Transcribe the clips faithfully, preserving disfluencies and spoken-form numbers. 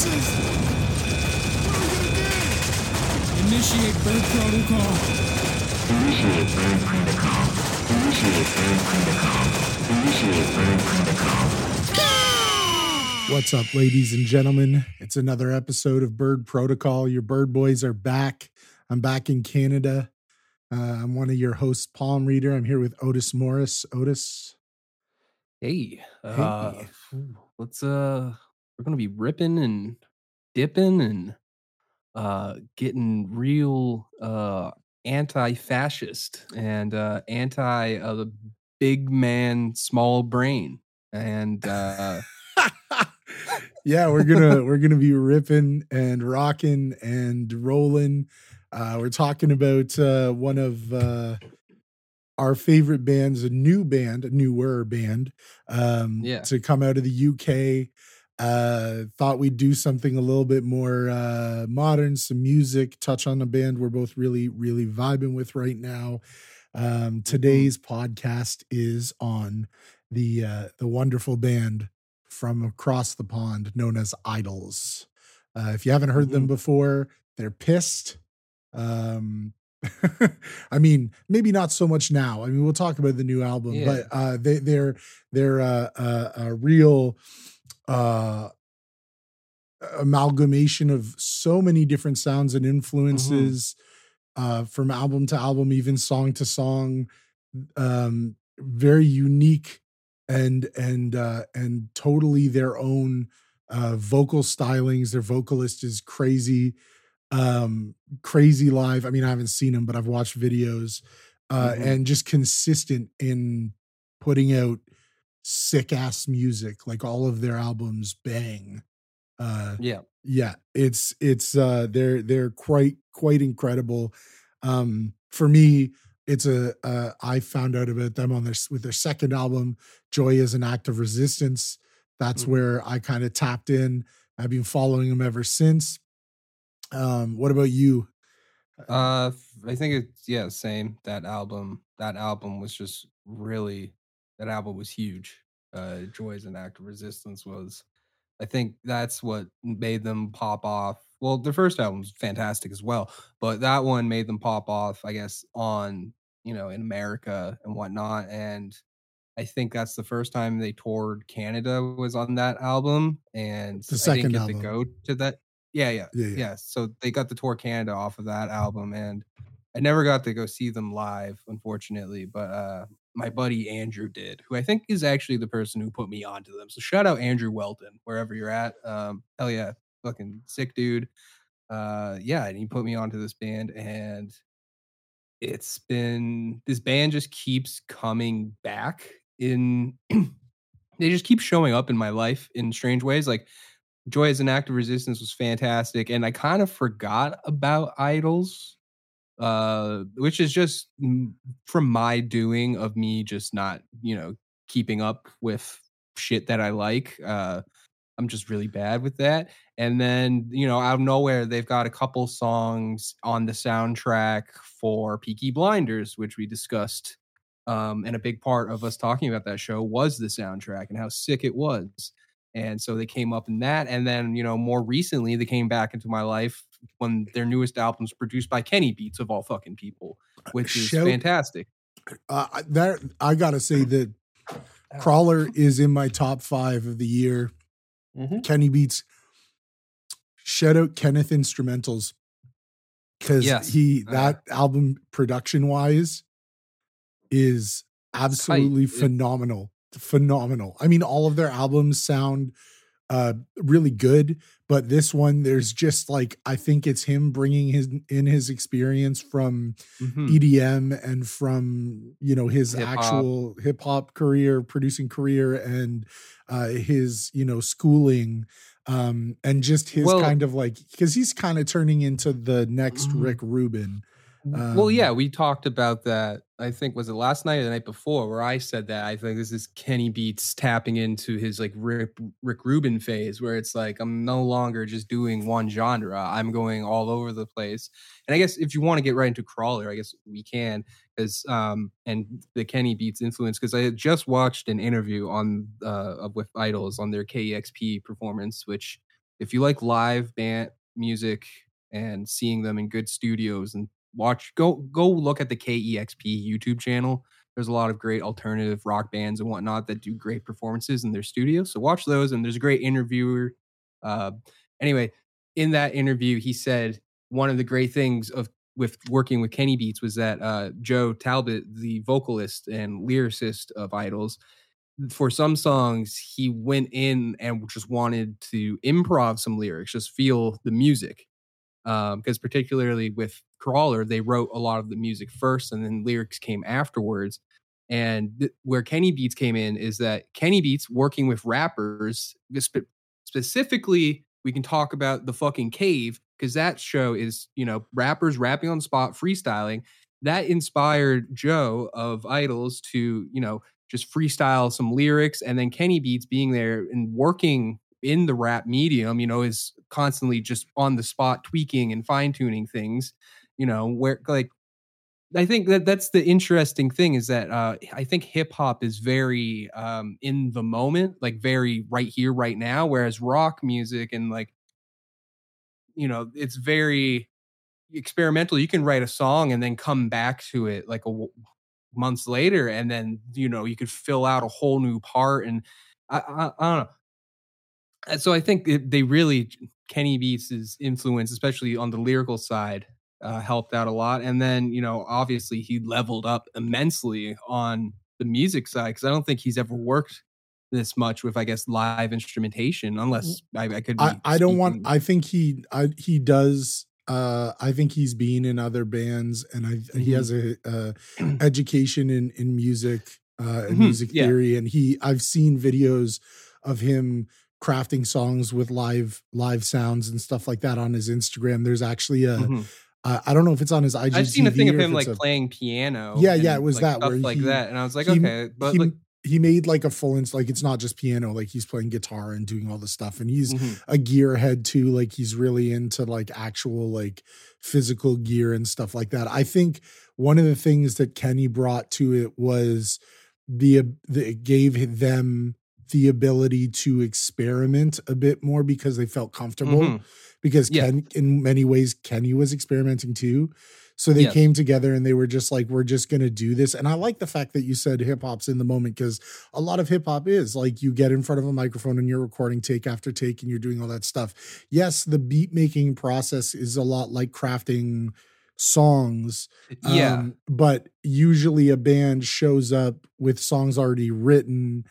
defenses! What are we gonna do? Initiate burn protocol. Initiate burn protocol. Initiate burn protocol. Initiate burn protocol. What's up, ladies and gentlemen? It's another episode of Bird Protocol. Your bird boys are back. I'm back in Canada. Uh, I'm one of your hosts, Palm Reader. I'm here with Otis Morris. Otis. Hey. Uh, hey. Let's, uh, we're going to be ripping and dipping and uh, getting real uh, anti-fascist and uh, anti uh, the big man, small brain. And uh, yeah, we're going to, we're going to be ripping and rocking and rolling. Uh, we're talking about uh, one of uh, our favorite bands, a new band, a newer band, um, yeah. to come out of the U K. Uh, thought we'd do something a little bit more uh, modern, some music, touch on a band we're both really, really vibing with right now. Um, today's mm-hmm. podcast is on the uh, the wonderful band from across the pond known as IDLES. Uh, if you haven't heard mm-hmm. them before, they're pissed. Um, I mean, maybe not so much now. I mean, we'll talk about the new album, yeah. but uh, they, they're they're a, a, a real uh, amalgamation of so many different sounds and influences mm-hmm. uh, from album to album, even song to song. Um, very unique and and uh, and totally their own uh, vocal stylings. Their vocalist is crazy. Um, crazy live. I mean, I haven't seen them, but I've watched videos, uh, mm-hmm. and just consistent in putting out sick ass music. Like all of their albums bang. Uh, yeah. Yeah. It's, it's, uh, they're, they're quite, quite incredible. Um, for me, it's a, uh, I found out about them on their, with their second album, Joy As An Act Of Resistance. That's mm-hmm. where I kind of tapped in. I've been following them ever since. Um, what about you? Uh, I think it's, yeah, same. That album, that album was just really, that album was huge. Uh, Joy As An Act of Resistance was, I think that's what made them pop off. Well, their first album was fantastic as well, but that one made them pop off, I guess, on, you know, in America and whatnot. And I think that's the first time they toured Canada was on that album. And the second I didn't get album. to go to that. Yeah, yeah, yeah, yeah, yeah. So they got the tour Canada off of that album, and I never got to go see them live, unfortunately. But uh, my buddy Andrew did, who I think is actually the person who put me onto them. So shout out Andrew Welton, wherever you're at. Um, hell yeah, fucking sick dude. Uh, yeah, and he put me onto this band, and it's been this band just keeps coming back. In they just keep showing up in my life in strange ways, like. Joy As An Act of Resistance was fantastic, and I kind of forgot about IDLES, uh, which is just from my doing of me just not, you know, keeping up with shit that I like. Uh, I'm just really bad with that. And then, you know, out of nowhere, they've got a couple songs on the soundtrack for Peaky Blinders, which we discussed. Um, and a big part of us talking about that show was the soundtrack and how sick it was. And so they came up in that. And then, you know, more recently, they came back into my life when their newest album's produced by Kenny Beats, of all fucking people, which is Shout, fantastic. Uh, that, I got to say that Crawler is in my top five of the year. Mm-hmm. Kenny Beats. Shout out Kenneth Instrumentals. Because yes. he that uh, album, production-wise, is absolutely tight. phenomenal. It, Phenomenal. I mean, all of their albums sound uh, really good, but this one, there's just like, I think it's him bringing his in his experience from mm-hmm. E D M and from, you know, his hip-hop. actual hip hop career, producing career, and uh, his, you know, schooling, um, and just his well, kind of like, because he's kind of turning into the next mm-hmm. Rick Rubin. Um, well, yeah, we talked about that. I think was it last night or the night before where I said that I think this is Kenny Beats tapping into his like Rick, Rick Rubin phase where it's like, I'm no longer just doing one genre. I'm going all over the place. And I guess if you want to get right into Crawler, I guess we can, because um, and the Kenny Beats influence, because I had just watched an interview on uh, with IDLES on their K E X P performance, which if you like live band music and seeing them in good studios, and watch, go go look at the K E X P YouTube channel. There's a lot of great alternative rock bands and whatnot that do great performances in their studios. So watch those. And there's a great interviewer. Uh, anyway, in that interview, he said one of the great things of with working with Kenny Beats was that uh, Joe Talbot, the vocalist and lyricist of IDLES, for some songs, he went in and just wanted to improv some lyrics, just feel the music. Because um, particularly with Crawler, they wrote a lot of the music first and then lyrics came afterwards. And th- where Kenny Beats came in is that Kenny Beats, working with rappers, spe- specifically, we can talk about The Fucking Cave, because that show is, you know, rappers rapping on the spot, freestyling. That inspired Joe of IDLES to, you know, just freestyle some lyrics. And then Kenny Beats being there and working in the rap medium, you know, is constantly just on the spot tweaking and fine tuning things, you know, where like, I think that that's the interesting thing is that uh, I think hip hop is very um, in the moment, like very right here, right now, whereas rock music and like, you know, it's very experimental. You can write a song and then come back to it like a, months later. And then, you know, you could fill out a whole new part. And I, I, I don't know. And so I think they really, Kenny Beats' influence, especially on the lyrical side, uh, helped out a lot. And then, you know, obviously he leveled up immensely on the music side, because I don't think he's ever worked this much with, I guess, live instrumentation, unless I, I could be I, I don't want, I think he, I, he does, uh, I think he's been in other bands, and I, mm-hmm. he has a, uh, education in, in music, uh, and mm-hmm. music yeah. theory. And he, I've seen videos of him crafting songs with live live sounds and stuff like that on his Instagram. There's actually a mm-hmm. uh, I don't know if it's on his I G T V. I've seen a thing of him like a, playing piano. Yeah, yeah, it was like that stuff where he, like that, and I was like, he, okay, but he, like, he made like a full ins- like it's not just piano, like he's playing guitar and doing all this stuff, and he's mm-hmm. a gearhead too. Like he's really into like actual like physical gear and stuff like that. I think one of the things that Kenny brought to it was the, the it gave them the ability to experiment a bit more because they felt comfortable mm-hmm. because yeah. Ken, in many ways, Kenny was experimenting too. So they yes. came together and they were just like, we're just going to do this. And I like the fact that you said hip hop's in the moment, because a lot of hip hop is like you get in front of a microphone and you're recording take after take and you're doing all that stuff. Yes. The beat making process is a lot like crafting songs, yeah. Um, but usually a band shows up with songs already written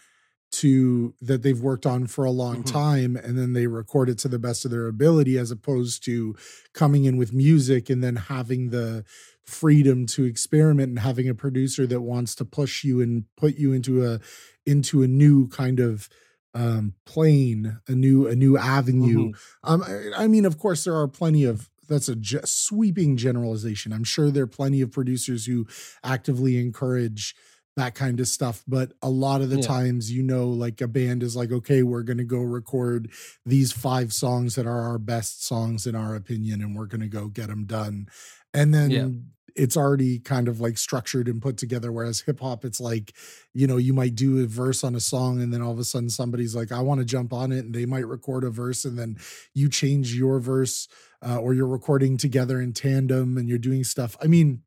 to that they've worked on for a long mm-hmm. time, and then they record it to the best of their ability, as opposed to coming in with music and then having the freedom to experiment and having a producer that wants to push you and put you into a into a new kind of um plane, a new a new avenue. Mm-hmm. Um, I, I mean, of course, there are plenty of that's a ge- sweeping generalization. I'm sure there are plenty of producers who actively encourage that kind of stuff. But a lot of the yeah. times, you know, like a band is like, okay, we're going to go record these five songs that are our best songs in our opinion, and we're going to go get them done. And then yeah. it's already kind of like structured and put together. Whereas hip hop, it's like, you know, you might do a verse on a song and then all of a sudden somebody's like, I want to jump on it. And they might record a verse and then you change your verse uh, or you're recording together in tandem and you're doing stuff. I mean,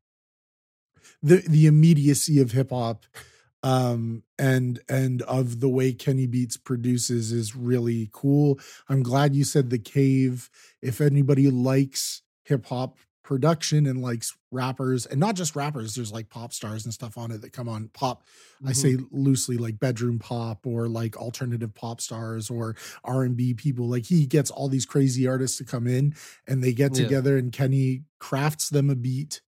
The the immediacy of hip hop um, and and of the way Kenny Beats produces is really cool. I'm glad you said The Cave. If anybody likes hip hop production and likes rappers, and not just rappers, there's like pop stars and stuff on it that come on pop. Mm-hmm. I say loosely, like bedroom pop or like alternative pop stars or R and B people. Like he gets all these crazy artists to come in and they get yeah. together, and Kenny crafts them a beat.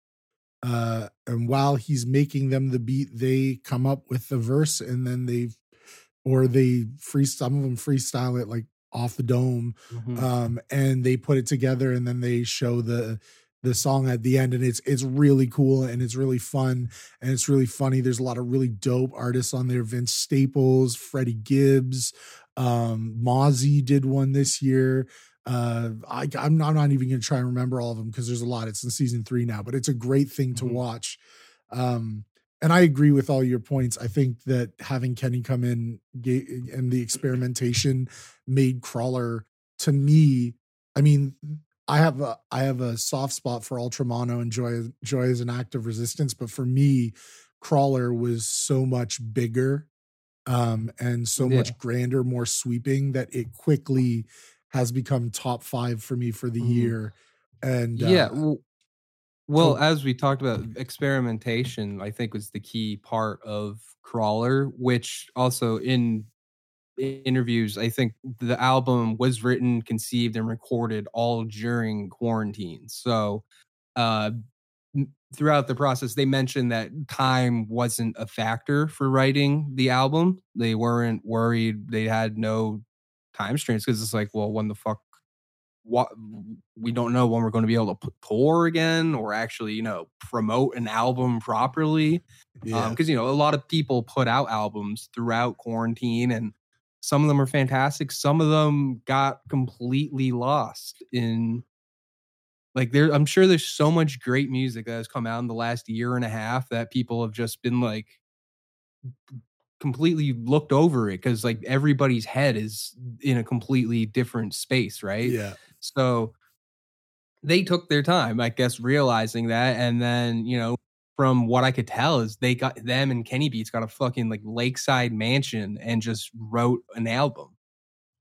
Uh, and while he's making them the beat, they come up with the verse, and then they, or they free, some of them freestyle it like off the dome, mm-hmm. um, and they put it together, and then they show the, the song at the end, and it's, it's really cool, and it's really fun, and it's really funny. There's a lot of really dope artists on there. Vince Staples, Freddie Gibbs, um, Mozzie did one this year. Uh, I, I'm not, I'm not even going to try and remember all of them, because there's a lot. It's in season three now, but it's a great thing to mm-hmm. watch. Um, and I agree with all your points. I think that having Kenny come in ga- and the experimentation made Crawler to me, I mean, I have a I have a soft spot for Ultra Mono and Joy Joy As An Act Of Resistance, but for me, Crawler was so much bigger um, and so yeah. much grander, more sweeping, that it quickly has become top five for me for the mm. year. And yeah, uh, well, well, as we talked about, experimentation, I think, was the key part of Crawler, which also in interviews, I think the album was written, conceived, and recorded all during quarantine. So uh, throughout the process, they mentioned that time wasn't a factor for writing the album. They weren't worried. They had no time strains, because it's like, well, when the fuck, what, we don't know when we're going to be able to tour again or actually, you know, promote an album properly. Yeah. Um, 'cause, you know, a lot of people put out albums throughout quarantine, and some of them are fantastic. Some of them got completely lost in, like, there, I'm sure there's so much great music that has come out in the last year and a half that people have just been like completely looked over it, because like everybody's head is in a completely different space, right? Yeah. So they took their time, I guess, realizing that. And then, you know, from what I could tell is they got them and Kenny Beats got a fucking like lakeside mansion and just wrote an album.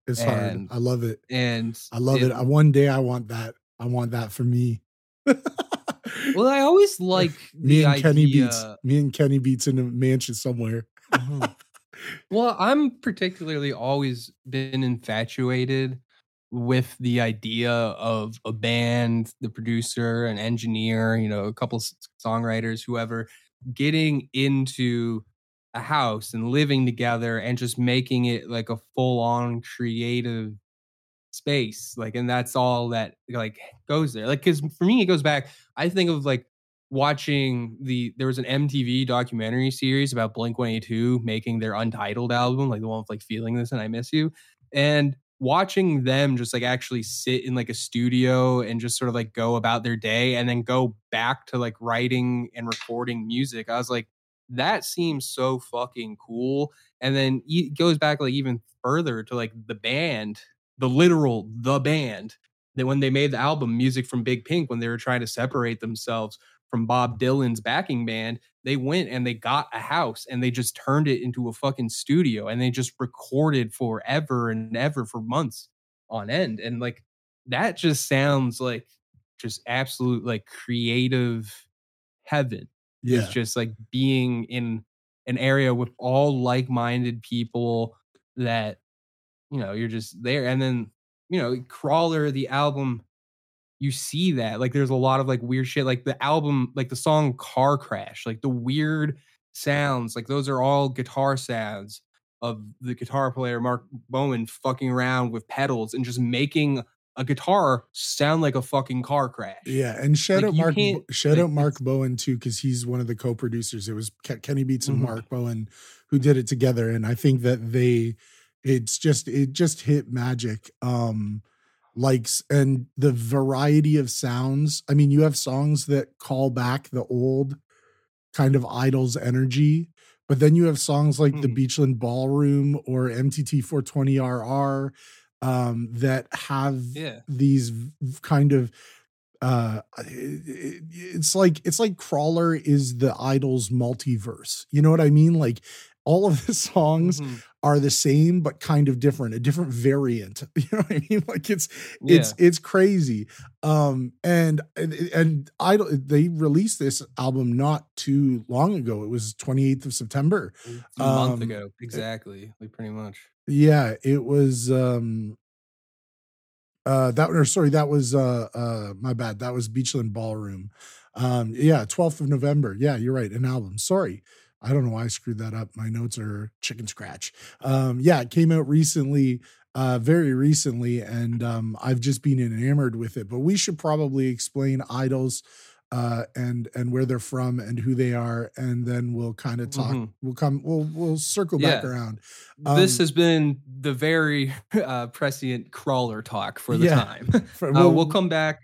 It's and, hard. I love it. And I love it. it. One day I want that. I want that for me. Well, I always like me the and idea. Kenny Beats. Me and Kenny Beats in a mansion somewhere. Well, I'm particularly always been infatuated with the idea of a band, the producer, an engineer, you know, a couple songwriters, whoever, getting into a house and living together and just making it like a full-on creative space. Like, and that's all that like goes there. Like, 'cause for me, it goes back, I think of like watching the, there was an M T V documentary series about Blink one eighty-two making their Untitled album, like the one with like Feeling This and I Miss You. And watching them just like actually sit in like a studio and just sort of like go about their day and then go back to like writing and recording music, I was like, that seems so fucking cool. And then it goes back like even further to like the band, the literal, the band, that when they made the album Music from Big Pink, when they were trying to separate themselves from Bob Dylan's backing band, they went and they got a house and they just turned it into a fucking studio and they just recorded forever and ever for months on end. And like, that just sounds like just absolute like creative heaven. Yeah. It's just like being in an area with all like-minded people that, you know, you're just there. And then, you know, Crawler, the album, you see that like there's a lot of like weird shit, like the album, like the song Car Crash, like the weird sounds, like those are all guitar sounds of the guitar player Mark Bowen fucking around with pedals and just making a guitar sound like a fucking car crash. Yeah. And shout like, out Mark shout like, out Mark Bowen too, because he's one of the co-producers. It was Kenny Beats and mm-hmm. Mark Bowen who did it together, and I think that they it's just it just hit magic. Um likes and the variety of sounds. I mean, you have songs that call back the old kind of Idles energy, but then you have songs like mm. the Beachland Ballroom or M T T four twenty R R um, that have yeah. these kind of uh, it, it, it's like it's like Crawler is the Idles multiverse. You know what I mean? Like all of the songs mm-hmm. are the same, but kind of different, a different variant. You know what I mean? Like it's, yeah. it's, it's crazy. Um, and, and, and I, they released this album not too long ago. It was twenty-eighth of September. A um, month ago. Exactly. Like pretty much. Yeah. It was, um, uh, that or sorry, that was, uh, uh, my bad. That was Beachland Ballroom. Um, yeah. twelfth of November. Yeah, you're right. An album. Sorry. I don't know why I screwed that up. My notes are chicken scratch. Um, yeah, it came out recently, uh, very recently, and um, I've just been enamored with it. But we should probably explain Idles uh, and and where they're from and who they are, and then we'll kind of talk. Mm-hmm. We'll come. We'll we'll circle yeah. back around. Um, this has been the very uh, prescient Crawler talk for the yeah. time. uh, we'll, we'll come back.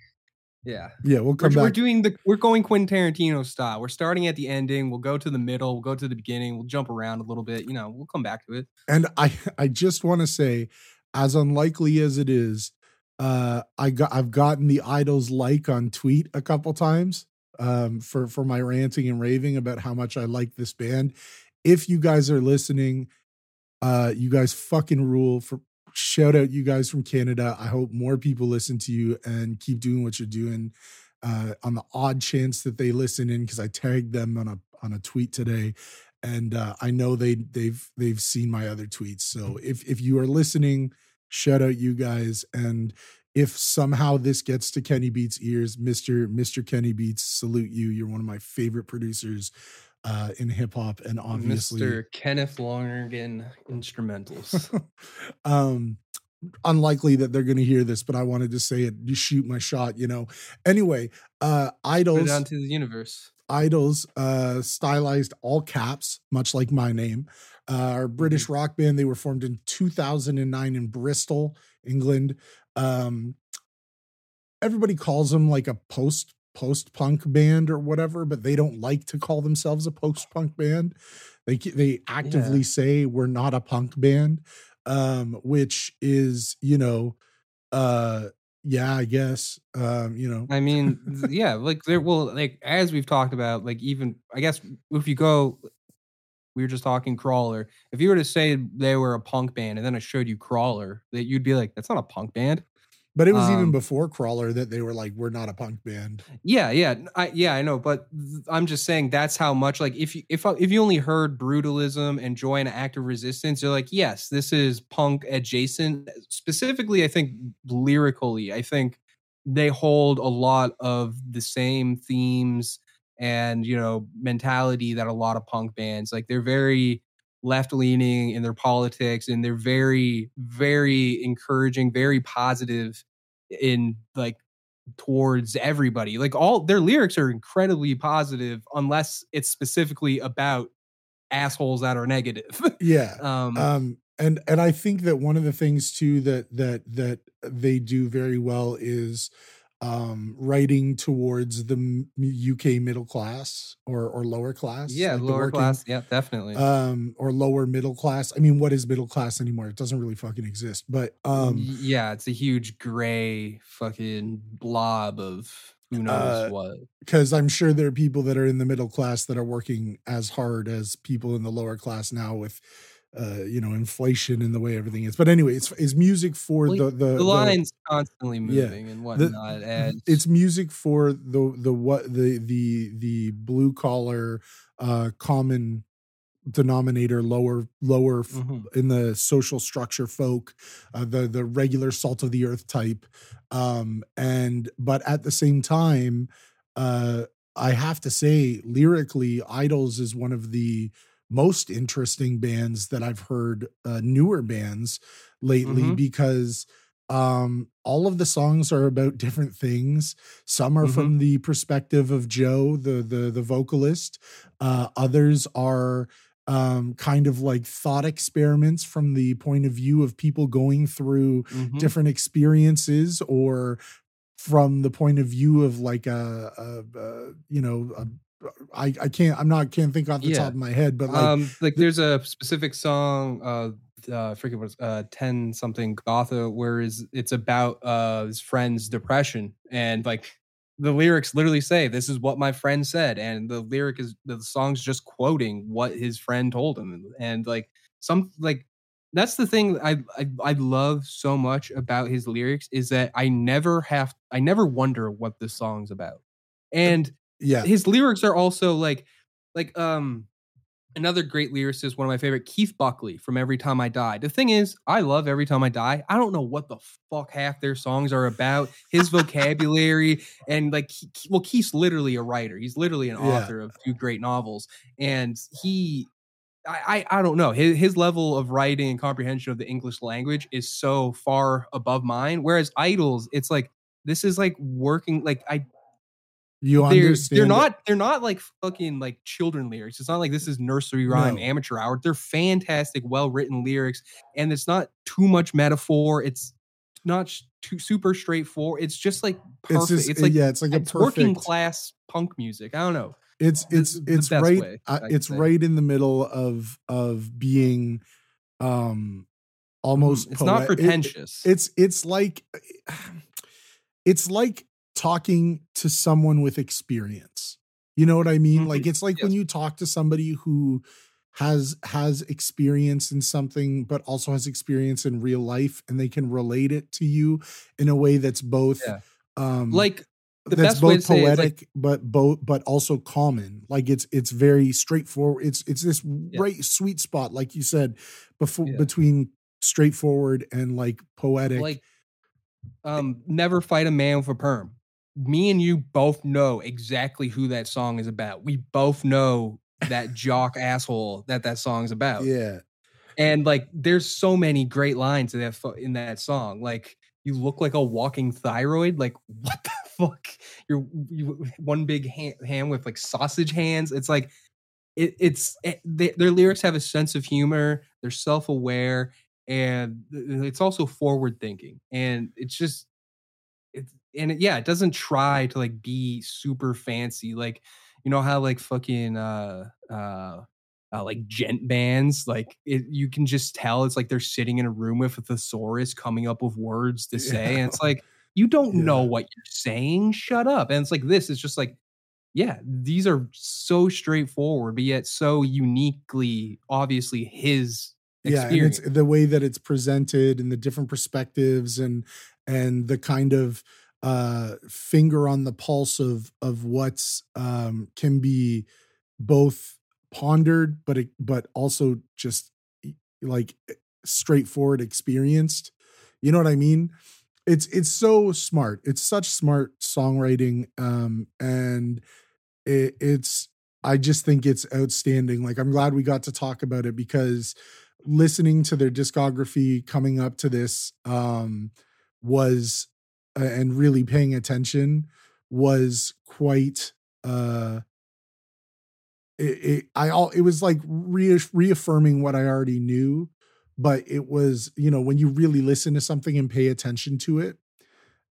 Yeah. Yeah, we'll come we're, back. We're doing the we're going Quentin Tarantino style. We're starting at the ending, we'll go to the middle, we'll go to the beginning, we'll jump around a little bit, you know, we'll come back to it. And I I just want to say, as unlikely as it is, Uh, I got I've gotten the Idols like on tweet a couple times um, for for my ranting and raving about how much I like this band. If you guys are listening, uh, you guys fucking rule. For shout out you guys from Canada. I hope more people listen to you and keep doing what you're doing. Uh, on the odd chance that they listen in, because I tagged them on a on a tweet today, and uh, I know they they've they've seen my other tweets. So if if you are listening, shout out you guys. And if somehow this gets to Kenny Beats' ears, Mister Mister Kenny Beats, salute you. You're one of my favorite producers uh, in hip hop, and obviously Mister Kenneth Lonergan instrumentals. um, unlikely that they're going to hear this, but I wanted to say it. You shoot my shot, you know. Anyway, uh, Idols. Put it onto the universe. Idols, uh, stylized all caps, much like my name, uh, are British rock band. They were formed in two thousand nine in Bristol, England. Um, everybody calls them like a post post punk band or whatever, but they don't like to call themselves a post punk band. They they actively yeah. say we're not a punk band, um, which is you know, uh. Yeah, I guess, um, you know, I mean, yeah, like there will like, as we've talked about, like even I guess if you go, we were just talking Crawler. If you were to say they were a punk band and then I showed you Crawler, that you'd be like, that's not a punk band. But it was um, even before Crawler that they were like, we're not a punk band. Yeah, yeah. I, yeah, I know. But I'm just saying that's how much like if you if, if you only heard Brutalism and Joy As An Act Of Resistance, you're like, yes, this is punk adjacent. Specifically, I think lyrically, I think they hold a lot of the same themes and, you know, mentality that a lot of punk bands like they're very left-leaning in their politics, and they're very, very encouraging, very positive in like towards everybody. Like all their lyrics are incredibly positive, unless it's specifically about assholes that are negative. Yeah. Um, um, and and I think that one of the things too that that that they do very well is um, writing towards the U K middle class or, or lower class. Yeah. Like lower working, class. Yeah, definitely. Um, or lower middle class. I mean, what is middle class anymore? It doesn't really fucking exist, but, um, yeah, it's a huge gray fucking blob of who knows uh, what. Cause I'm sure there are people that are in the middle class that are working as hard as people in the lower class now with, Uh, you know, inflation and the way everything is. But anyway, it's, it's music for the... The, the line's the, constantly moving yeah, and whatnot. The, and it's music for the the what the the the blue-collar uh, common denominator, lower lower mm-hmm. f- in the social structure folk, uh, the, the regular salt-of-the-earth type. Um, and but at the same time, uh, I have to say, lyrically, Idols is one of the most interesting bands that I've heard, uh, newer bands lately, mm-hmm. because um, all of the songs are about different things. Some are mm-hmm. from the perspective of Joe, the the, the vocalist. Uh, others are um, kind of like thought experiments from the point of view of people going through mm-hmm. different experiences, or from the point of view of like a, a, a you know, a I, I can't I'm not can't think off the yeah. top of my head, but like, um, like there's a specific song, uh, uh, I forget what it's uh, ten something Gotha, whereas it's about uh, his friend's depression, and like the lyrics literally say, "This is what my friend said," and the lyric is the song's just quoting what his friend told him, and, and like some like that's the thing I, I I love so much about his lyrics is that I never have I never wonder what this song's about, and. Yeah, his lyrics are also like, like um, another great lyricist, one of my favorite, Keith Buckley from Every Time I Die. The thing is, I love Every Time I Die. I don't know what the fuck half their songs are about. His vocabulary and like, he, well, Keith's literally a writer. He's literally an yeah. author of two great novels, and he, I, I, I don't know. His his level of writing and comprehension of the English language is so far above mine. Whereas Idols, it's like this is like working like I. You understand? They're, they're not. They're not like fucking like children lyrics. It's not like this is nursery rhyme, no. amateur hour. They're fantastic, well written lyrics, and it's not too much metaphor. It's not too super straightforward. It's just like perfect. It's, just, it's like yeah, it's like a it's perfect working class punk music. I don't know. It's it's it's, it's right. Way, uh, it's say. right in the middle of of being, um, almost it's poet- not pretentious. It, it's it's like it's like talking to someone with experience. You know what I mean? Mm-hmm. Like it's like yes. when you talk to somebody who has has experience in something, but also has experience in real life, and they can relate it to you in a way that's both yeah. um, like the that's best both way to poetic, say it is like, but both but also common. Like it's it's very straightforward. It's it's this yeah. right sweet spot, like you said before, yeah. between straightforward and like poetic. Like um, never fight a man with a perm. Me and you both know exactly who that song is about. We both know that jock asshole that that song's about. Yeah. And like, there's so many great lines in that, fo- in that song. Like, you look like a walking thyroid. Like, what the fuck? You're you, one big hand, hand with like sausage hands. It's like, it, it's, it, they, their lyrics have a sense of humor. They're self-aware, and it's also forward thinking. And it's just, it's, and it, yeah, it doesn't try to like be super fancy. Like, you know how like fucking uh, uh, uh, like gent bands, like it, you can just tell it's like they're sitting in a room with a thesaurus coming up with words to say. Yeah. And it's like, you don't yeah. know what you're saying. Shut up. And it's like, this is just like, yeah, these are so straightforward, but yet so uniquely, obviously his experience. Yeah, and it's the way that it's presented and the different perspectives and, and the kind of, uh finger on the pulse of of what's um can be both pondered but it, but also just like straightforward experienced. You know what I mean? It's it's so smart. It's such smart songwriting, um and it, it's I just think it's outstanding. Like, I'm glad we got to talk about it, because listening to their discography coming up to this um was and really paying attention was quite, uh, it, it, I, all, it was like re- reaffirming what I already knew, but it was, you know, when you really listen to something and pay attention to it,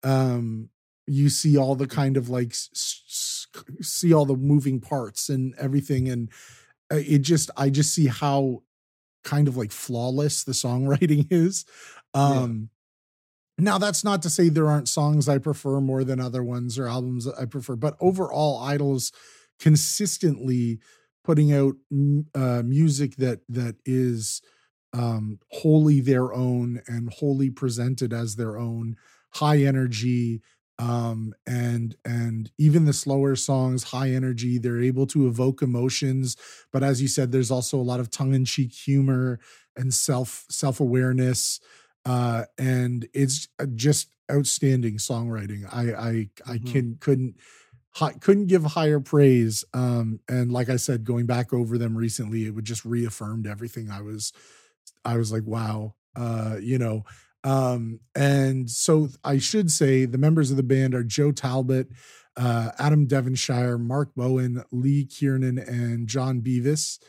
um, you see all the kind of like, s- s- see all the moving parts and everything. And it just, I just see how kind of like flawless the songwriting is. Um, yeah. Now, that's not to say there aren't songs I prefer more than other ones or albums I prefer, but overall, IDLES consistently putting out uh, music that that is um, wholly their own and wholly presented as their own, high energy, um, and and even the slower songs, high energy. They're able to evoke emotions, but as you said, there's also a lot of tongue-in-cheek humor and self self-awareness. Uh, and it's just outstanding songwriting. I, I, I mm-hmm. can, couldn't, hi, couldn't give higher praise. Um, and like I said, going back over them recently, it would just reaffirmed everything I was, I was like, wow, uh, you know, um, and so I should say the members of the band are Joe Talbot, uh, Adam Devonshire, Mark Bowen, Lee Kiernan, and John Beavis.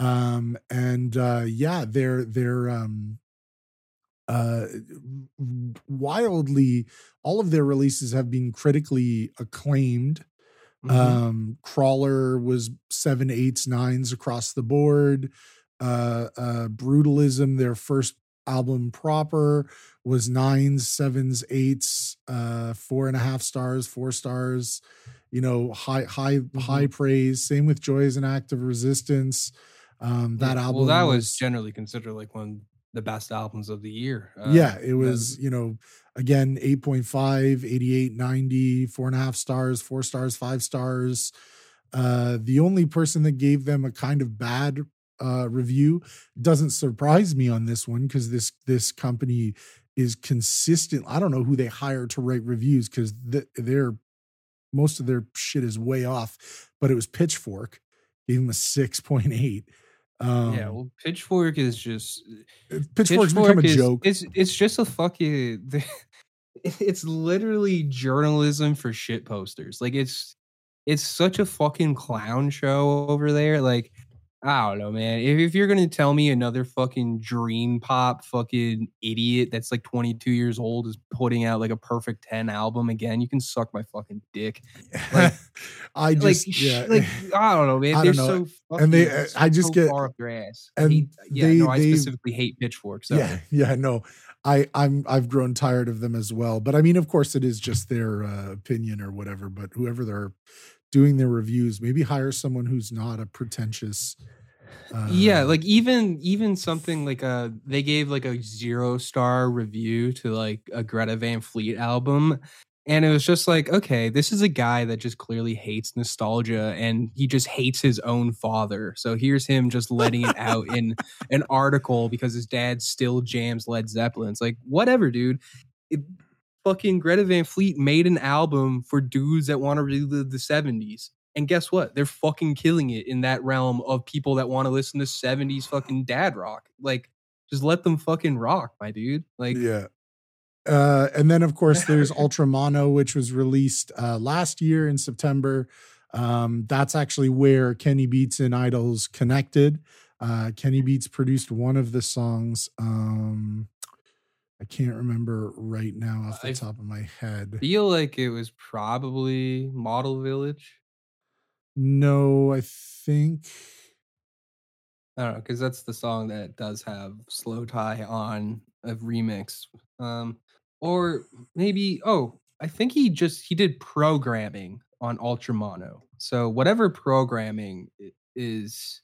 Um, and, uh, yeah, they're, they're, um, Uh, wildly, all of their releases have been critically acclaimed. Mm-hmm. Um, Crawler was seven, eights, nines across the board. Uh, uh, Brutalism, their first album proper, was nines, sevens, eights, uh, four and a half stars, four stars. You know, high, high, mm-hmm. high praise. Same with Joy As An Act Of Resistance. Um, that yeah, album. Well, that was, was generally considered like one. The best albums of the year. Uh, yeah, it was, you know, again, eight point five, eighty-eight, ninety, four and a half stars, four stars, five stars. Uh, the only person that gave them a kind of bad uh, review doesn't surprise me on this one, because this, this company is consistent. I don't know who they hire to write reviews, because th- they're, most of their shit is way off, but it was Pitchfork. Gave them a six point eight. Um, yeah, well, Pitchfork is just Pitchfork's Pitchfork become a is, joke. It's it's just a fucking. It's literally journalism for shit posters. Like it's it's such a fucking clown show over there. Like I don't know, man. If, if you're going to tell me another fucking dream pop fucking idiot that's like twenty-two years old is putting out like a perfect ten album again, you can suck my fucking dick. Like, I just, like, yeah. like, I don't know, man. I they're know. so fucking and they, uh, so I just get, far up their ass. And hate, yeah, they, no, I they, specifically hate Pitchfork. So. Yeah, yeah, no. I, I'm, I've grown tired of them as well. But I mean, of course, it is just their uh, opinion or whatever, but whoever they're doing their reviews, maybe hire someone who's not a pretentious. Uh, yeah, like even even something like a they gave like a zero star review to like a Greta Van Fleet album, and it was just like, okay, this is a guy that just clearly hates nostalgia and he just hates his own father. So here's him just letting it out in an article because his dad still jams Led Zeppelin. It's like, whatever, dude. It, Fucking Greta Van Fleet made an album for dudes that want to relive the seventies. And guess what? They're fucking killing it in that realm of people that want to listen to seventies fucking dad rock. Like, just let them fucking rock, my dude. Like, yeah. Uh, and then, of course, there's Ultra Mono, which was released uh, last year in September. Um, that's actually where Kenny Beats and Idles connected. Uh, Kenny Beats produced one of the songs. Um, I can't remember right now off the I top of my head. I feel like it was probably Model Village. No, I think. I don't know, because that's the song that does have Slowthai on a remix. Um, or maybe, oh, I think he just, he did programming on Ultra Mono. So whatever programming is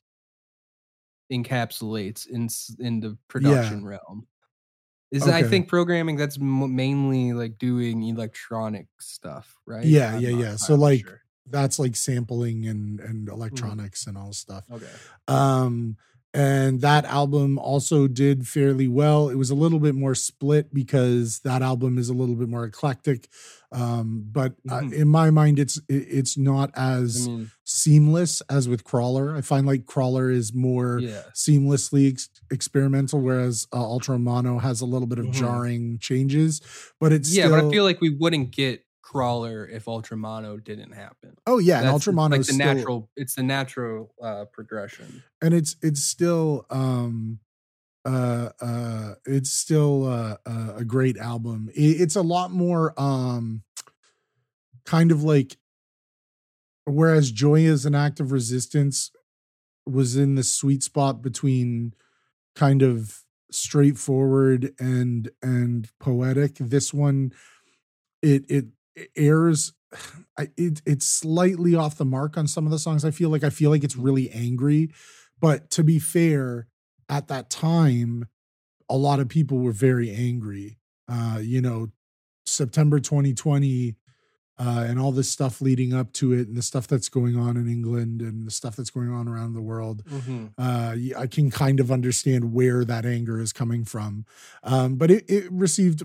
encapsulates in, in the production yeah. realm. Is okay. I think programming that's mainly like doing electronic stuff, right? Yeah, I'm yeah, yeah. So like sure. that's like sampling and and electronics mm. and all stuff. Okay. Um, and that album also did fairly well. It was a little bit more split because that album is a little bit more eclectic. Um, but uh, mm-hmm. in my mind, it's it's not as I mean, seamless as with Crawler. I find like Crawler is more yeah. seamlessly ex- experimental, whereas uh, Ultra Mono has a little bit of mm-hmm. jarring changes. But it's yeah. Still, but I feel like we wouldn't get Crawler if Ultra Mono didn't happen. Oh yeah, that's and Ultra Mono like the still, natural. It's the natural uh, progression, and it's it's still. Um, Uh, uh, it's still uh, uh, a great album. It, it's a lot more um, kind of like, whereas Joy As An Act Of Resistance was in the sweet spot between kind of straightforward and and poetic. This one, it it, it airs. It it's slightly off the mark on some of the songs. I feel like I feel like it's really angry, but to be fair. At that time, a lot of people were very angry. Uh, you know, September twenty twenty uh, and all this stuff leading up to it and the stuff that's going on in England and the stuff that's going on around the world. Mm-hmm. Uh, I can kind of understand where that anger is coming from. Um, but it, it received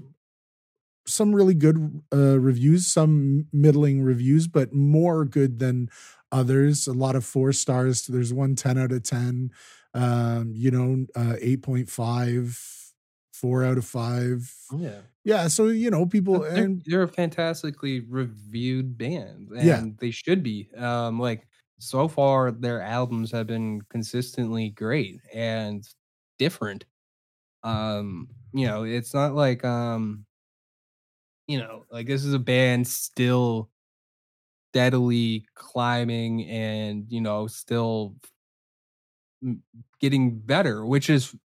some really good uh, reviews, some middling reviews, but more good than others. A lot of four stars. There's one ten out of ten. Um, you know, uh, eight point five, four out of five. Yeah. Yeah. So, you know, people, they're, and they're a fantastically reviewed band and yeah. they should be, um, like so far their albums have been consistently great and different. Um, you know, it's not like, um, you know, like this is a band still steadily climbing and, you know, still getting better, which is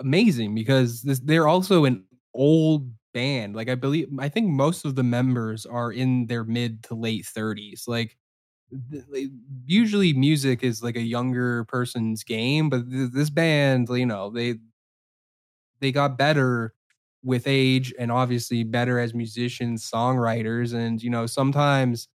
amazing because this, they're also an old band. Like I believe, I think most of the members are in their mid to late thirties. Like th- usually music is like a younger person's game, but th- this band, you know, they, they got better with age and obviously better as musicians, songwriters. And, you know, sometimes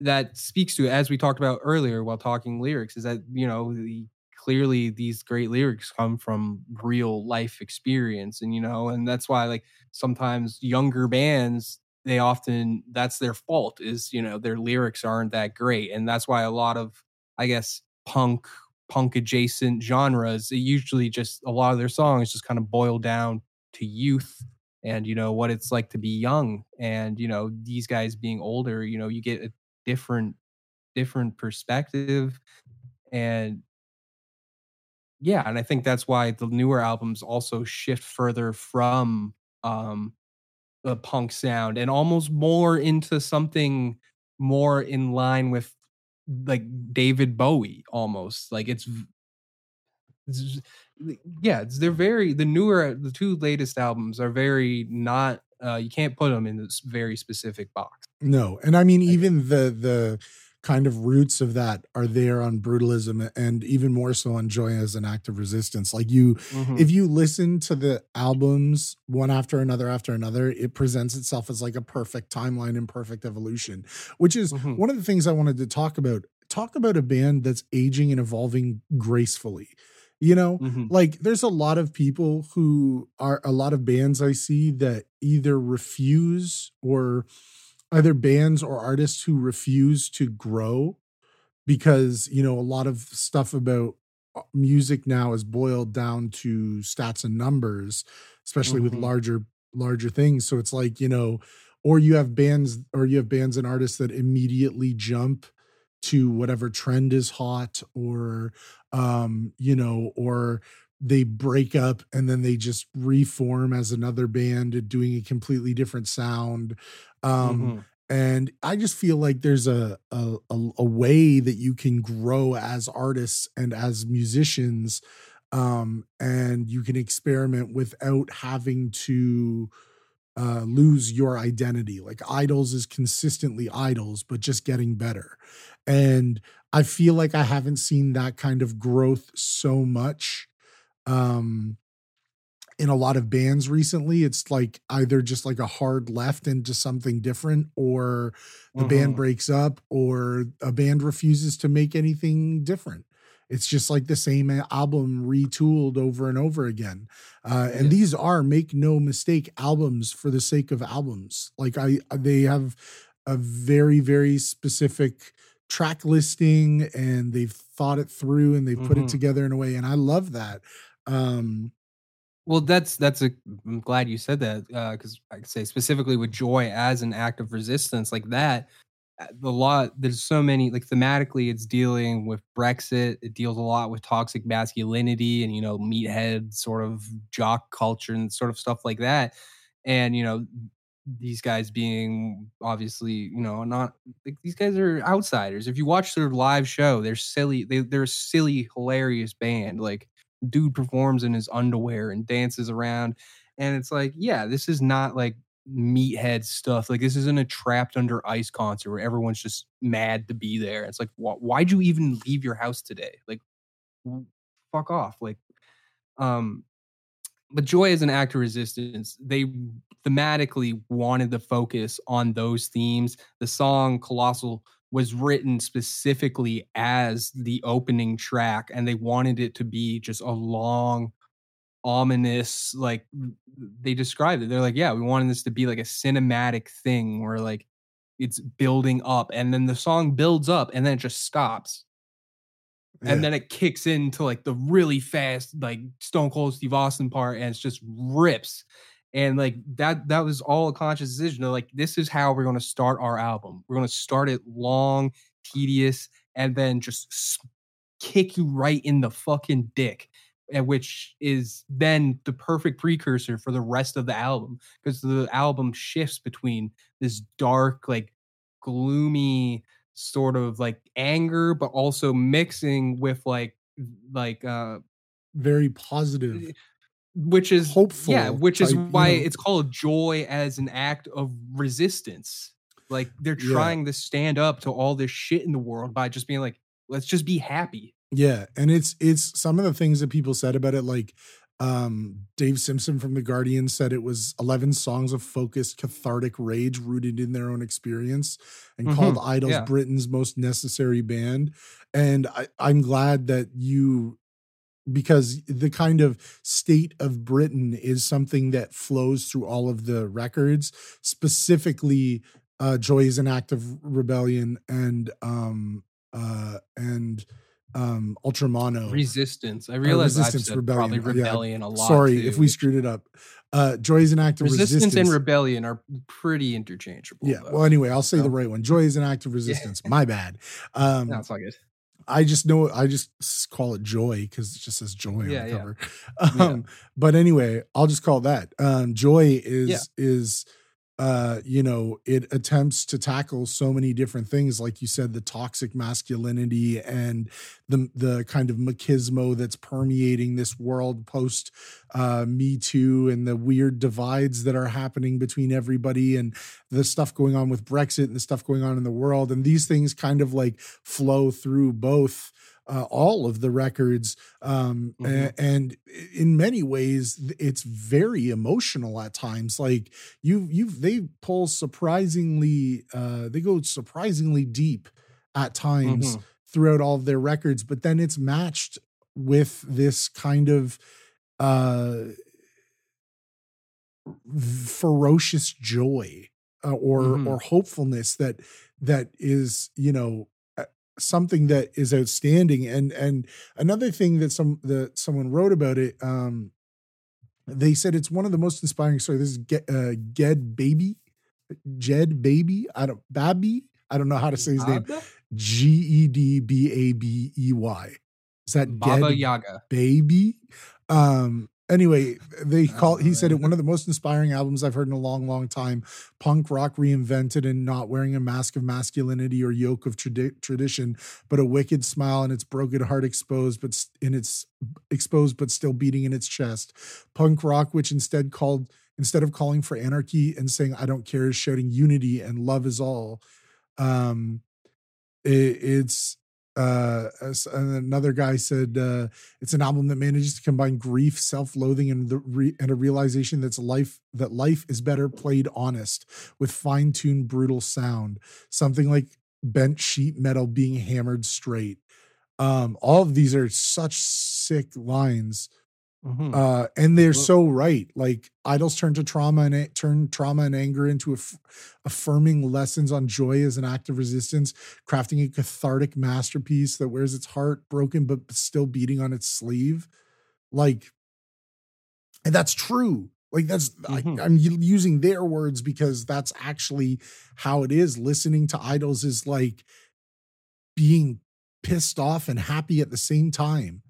that speaks to, as we talked about earlier while talking lyrics, is that, you know, the, clearly these great lyrics come from real life experience. And, you know, and that's why like sometimes younger bands, they often, that's their fault is, you know, their lyrics aren't that great. And that's why a lot of, I guess, punk, punk adjacent genres, it usually just, a lot of their songs just kind of boil down to youth. And, you know, what it's like to be young. And, you know, these guys being older, you know, you get a different different perspective And yeah, and I think that's why the newer albums also shift further from um, the punk sound and almost more into something more in line with like David Bowie almost. Like it's, it's yeah, it's, they're very, the newer, the two latest albums are very not, uh, you can't put them in this very specific box. No. And I mean, even the, the kind of roots of that are there on Brutalism and even more so on Joy As An Act Of Resistance. Like you, mm-hmm. if you listen to the albums one after another after another, it presents itself as like a perfect timeline and perfect evolution, which is mm-hmm. one of the things I wanted to talk about. Talk about a band that's aging and evolving gracefully. You know, mm-hmm. like there's a lot of people who are, a lot of bands I see that either refuse or either bands or artists who refuse to grow because, you know, a lot of stuff about music now is boiled down to stats and numbers, especially mm-hmm. with larger, larger things. So it's like, you know, or you have bands or you have bands and artists that immediately jump to whatever trend is hot or, um, you know, or they break up and then they just reform as another band doing a completely different sound. Um, mm-hmm. And I just feel like there's a, a, a way that you can grow as artists and as musicians, um, and you can experiment without having to uh, lose your identity. Like IDLES is consistently IDLES, but just getting better. And I feel like I haven't seen that kind of growth so much um, in a lot of bands recently. It's like either just like a hard left into something different, or the mm-hmm. band breaks up, or a band refuses to make anything different. It's just like the same album retooled over and over again. Uh, and these are, make no mistake, albums for the sake of albums. Like I, they have a very, very specific track listing and they've thought it through and they've mm-hmm. put it together in a way. And I love that. Um, well, that's, that's a, I'm glad you said that. Uh, cause I could say specifically with Joy As An Act Of Resistance, like that, the lot, there's so many, like thematically it's dealing with Brexit. It deals a lot with toxic masculinity and, you know, meathead sort of jock culture and sort of stuff like that. And, you know, these guys being obviously, you know, not like, these guys are outsiders. If you watch their live show, they're silly. They, they're a silly, hilarious band. Like dude performs in his underwear and dances around. And it's like, yeah, this is not like meathead stuff. Like this isn't a Trapped Under Ice concert where everyone's just mad to be there. It's like, wh- why'd you even leave your house today? Like, fuck off. Like, um, but Joy As An Act Of Resistance, they thematically wanted to focus on those themes. The song Colossal was written specifically as the opening track, and they wanted it to be just a long, ominous, like they described it. They're like, yeah, we wanted this to be like a cinematic thing where like it's building up and then the song builds up and then it just stops. Yeah. And then it kicks into like the really fast, like Stone Cold Steve Austin part, and it's just rips. And like that, that was all a conscious decision. They're like, this is how we're going to start our album. We're going to start it long, tedious, and then just kick you right in the fucking dick, which is then the perfect precursor for the rest of the album, because the album shifts between this dark, like gloomy, sort of like anger, but also mixing with like like uh very positive, which is hopeful, yeah, which type, is why, you know, it's called Joy As An Act Of Resistance. Like they're trying yeah. to stand up to all this shit in the world by just being like, let's just be happy. Yeah. And it's it's some of the things that people said about it, like Um, Dave Simpson from The Guardian said it was eleven songs of focused cathartic rage rooted in their own experience, and mm-hmm. called IDLES yeah. Britain's most necessary band. And I, I'm glad that you, because the kind of state of Britain is something that flows through all of the records, specifically uh, Joy Is An Act Of Rebellion and um, uh, and Um, Ultra Mono Resistance. I realize I've said rebellion. probably rebellion yeah. a lot. Sorry too. If we screwed it up. Uh, Joy Is An Act of Resistance. Resistance and rebellion are pretty interchangeable. Yeah. Though. Well, anyway, I'll say so. The right one. Joy Is An Act of Resistance. My bad. Um, no, it's all good. I just know, I just call it Joy because it just says Joy yeah, on the yeah. cover. Um, yeah. But anyway, I'll just call it that. Um, Joy is, yeah. is, uh, you know, it attempts to tackle so many different things. Like you said, the toxic masculinity and the, the kind of machismo that's permeating this world post uh, Me Too, and the weird divides that are happening between everybody, and the stuff going on with Brexit and the stuff going on in the world. And these things kind of like flow through both Uh, all of the records, um, mm-hmm. a- and in many ways, it's very emotional at times. Like you, you, they pull surprisingly, uh, they go surprisingly deep at times mm-hmm. throughout all of their records. But then it's matched with this kind of uh, ferocious joy uh, or mm-hmm. or hopefulness that that is, you know, something that is outstanding. And and another thing that some that someone wrote about it, um, they said it's one of the most inspiring stories. This is Ged, uh, Ged Baby, Ged Baby. I don't Baby. I don't know how to say his name. G E D B A B E Y. Is that Baba Ged Yaga Baby? Um, Anyway, they call. He said it one of the most inspiring albums I've heard in a long, long time. Punk rock reinvented and not wearing a mask of masculinity or yoke of tradi- tradition, but a wicked smile and its broken heart exposed, but in its exposed but still beating in its chest. Punk rock, which instead called instead of calling for anarchy and saying I don't care, is shouting unity and love is all. Um, it, it's. Uh, another guy said uh, it's an album that manages to combine grief, self-loathing, and the re- and a realization that's life that life is better played honest with fine-tuned brutal sound, something like bent sheet metal being hammered straight. Um, all of these are such sick lines, mm-hmm. uh, and they're Look. so right. Like Idols turn to trauma and a- turn trauma and anger into af- affirming lessons on joy as an act of resistance, crafting a cathartic masterpiece that wears its heart broken but still beating on its sleeve. Like, and that's true. Like that's mm-hmm. I, I'm using their words because that's actually how it is. Listening to Idols is like being pissed off and happy at the same time.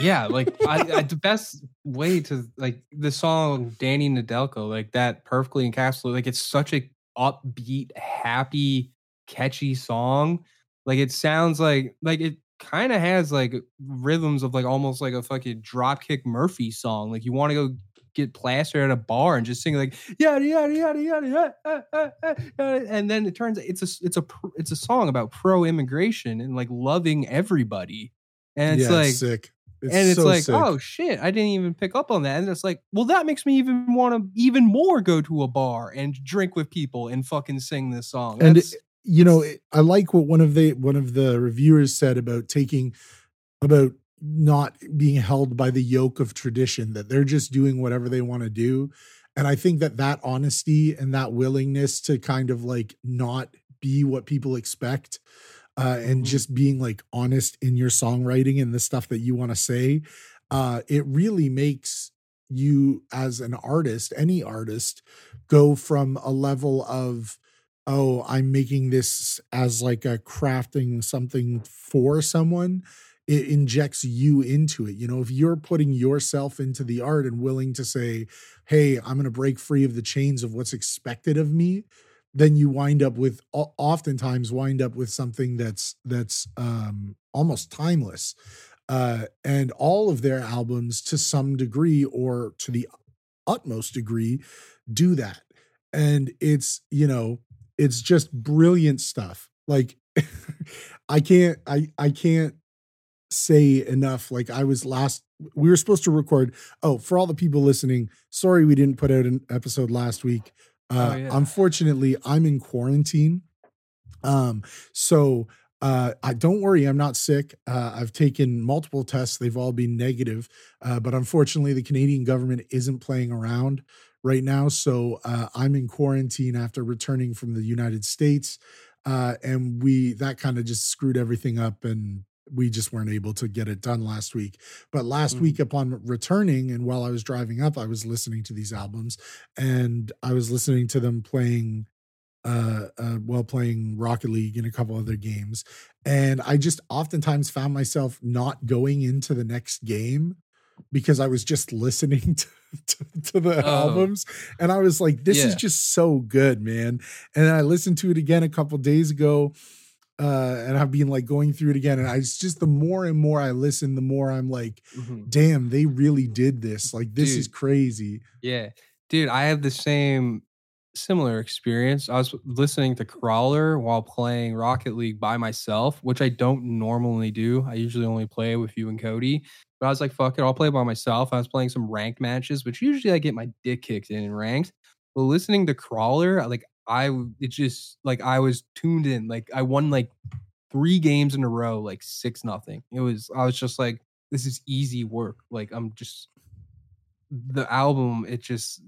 Yeah, like I, I, the best way to like the song Danny Nedelko, like that perfectly encapsulates, like it's such a upbeat, happy, catchy song. Like it sounds like like it kind of has like rhythms of like almost like a fucking Dropkick Murphy song. Like you want to go get plastered at a bar and just sing like yada yada yada yada, uh, uh, uh, and then it turns it's a it's a it's a song about pro-immigration and like loving everybody. And it's yeah, like, it's sick. It's and it's so like, sick. Oh shit, I didn't even pick up on that. And it's like, well, that makes me even want to even more go to a bar and drink with people and fucking sing this song. And it, you know, it, I like what one of the one of the reviewers said about taking about not being held by the yoke of tradition, that they're just doing whatever they want to do. And I think that that honesty and that willingness to kind of like not be what people expect. Uh, and just being like honest in your songwriting and the stuff that you want to say, uh, it really makes you as an artist, any artist, go from a level of, oh, I'm making this as like a crafting something for someone. It injects you into it. You know, if you're putting yourself into the art and willing to say, hey, I'm going to break free of the chains of what's expected of me, then you wind up with oftentimes wind up with something that's, that's um, almost timeless. Uh, and all of their albums to some degree or to the utmost degree do that. And it's, you know, it's just brilliant stuff. Like I can't, I, I can't say enough. Like I was last, we were supposed to record. Oh, for all the people listening, sorry, we didn't put out an episode last week. Uh, oh, yeah. Unfortunately, I'm in quarantine. Um, so uh, I don't worry, I'm not sick. Uh, I've taken multiple tests. They've all been negative. Uh, but unfortunately, the Canadian government isn't playing around right now. So uh, I'm in quarantine after returning from the United States. Uh, and we that kind of just screwed everything up. And we just weren't able to get it done last week. But last mm. week upon returning and while I was driving up, I was listening to these albums and I was listening to them playing uh, uh, while playing Rocket League and a couple other games. And I just oftentimes found myself not going into the next game because I was just listening to, to, to the oh. albums. And I was like, this yeah. is just so good, man. And then I listened to it again a couple days ago. Uh, and I've been like going through it again. And I it's just the more and more I listen, the more I'm like, mm-hmm. damn, they really did this. Like, this dude, is crazy. Yeah. Dude, I had the same similar experience. I was listening to Crawler while playing Rocket League by myself, which I don't normally do. I usually only play with you and Cody. But I was like, fuck it, I'll play by myself. I was playing some ranked matches, which usually I get my dick kicked in in ranked. But listening to Crawler, like, I it just like I was tuned in. Like I won like three games in a row, like six nothing. It was I was just like, this is easy work. Like I'm just the album. It just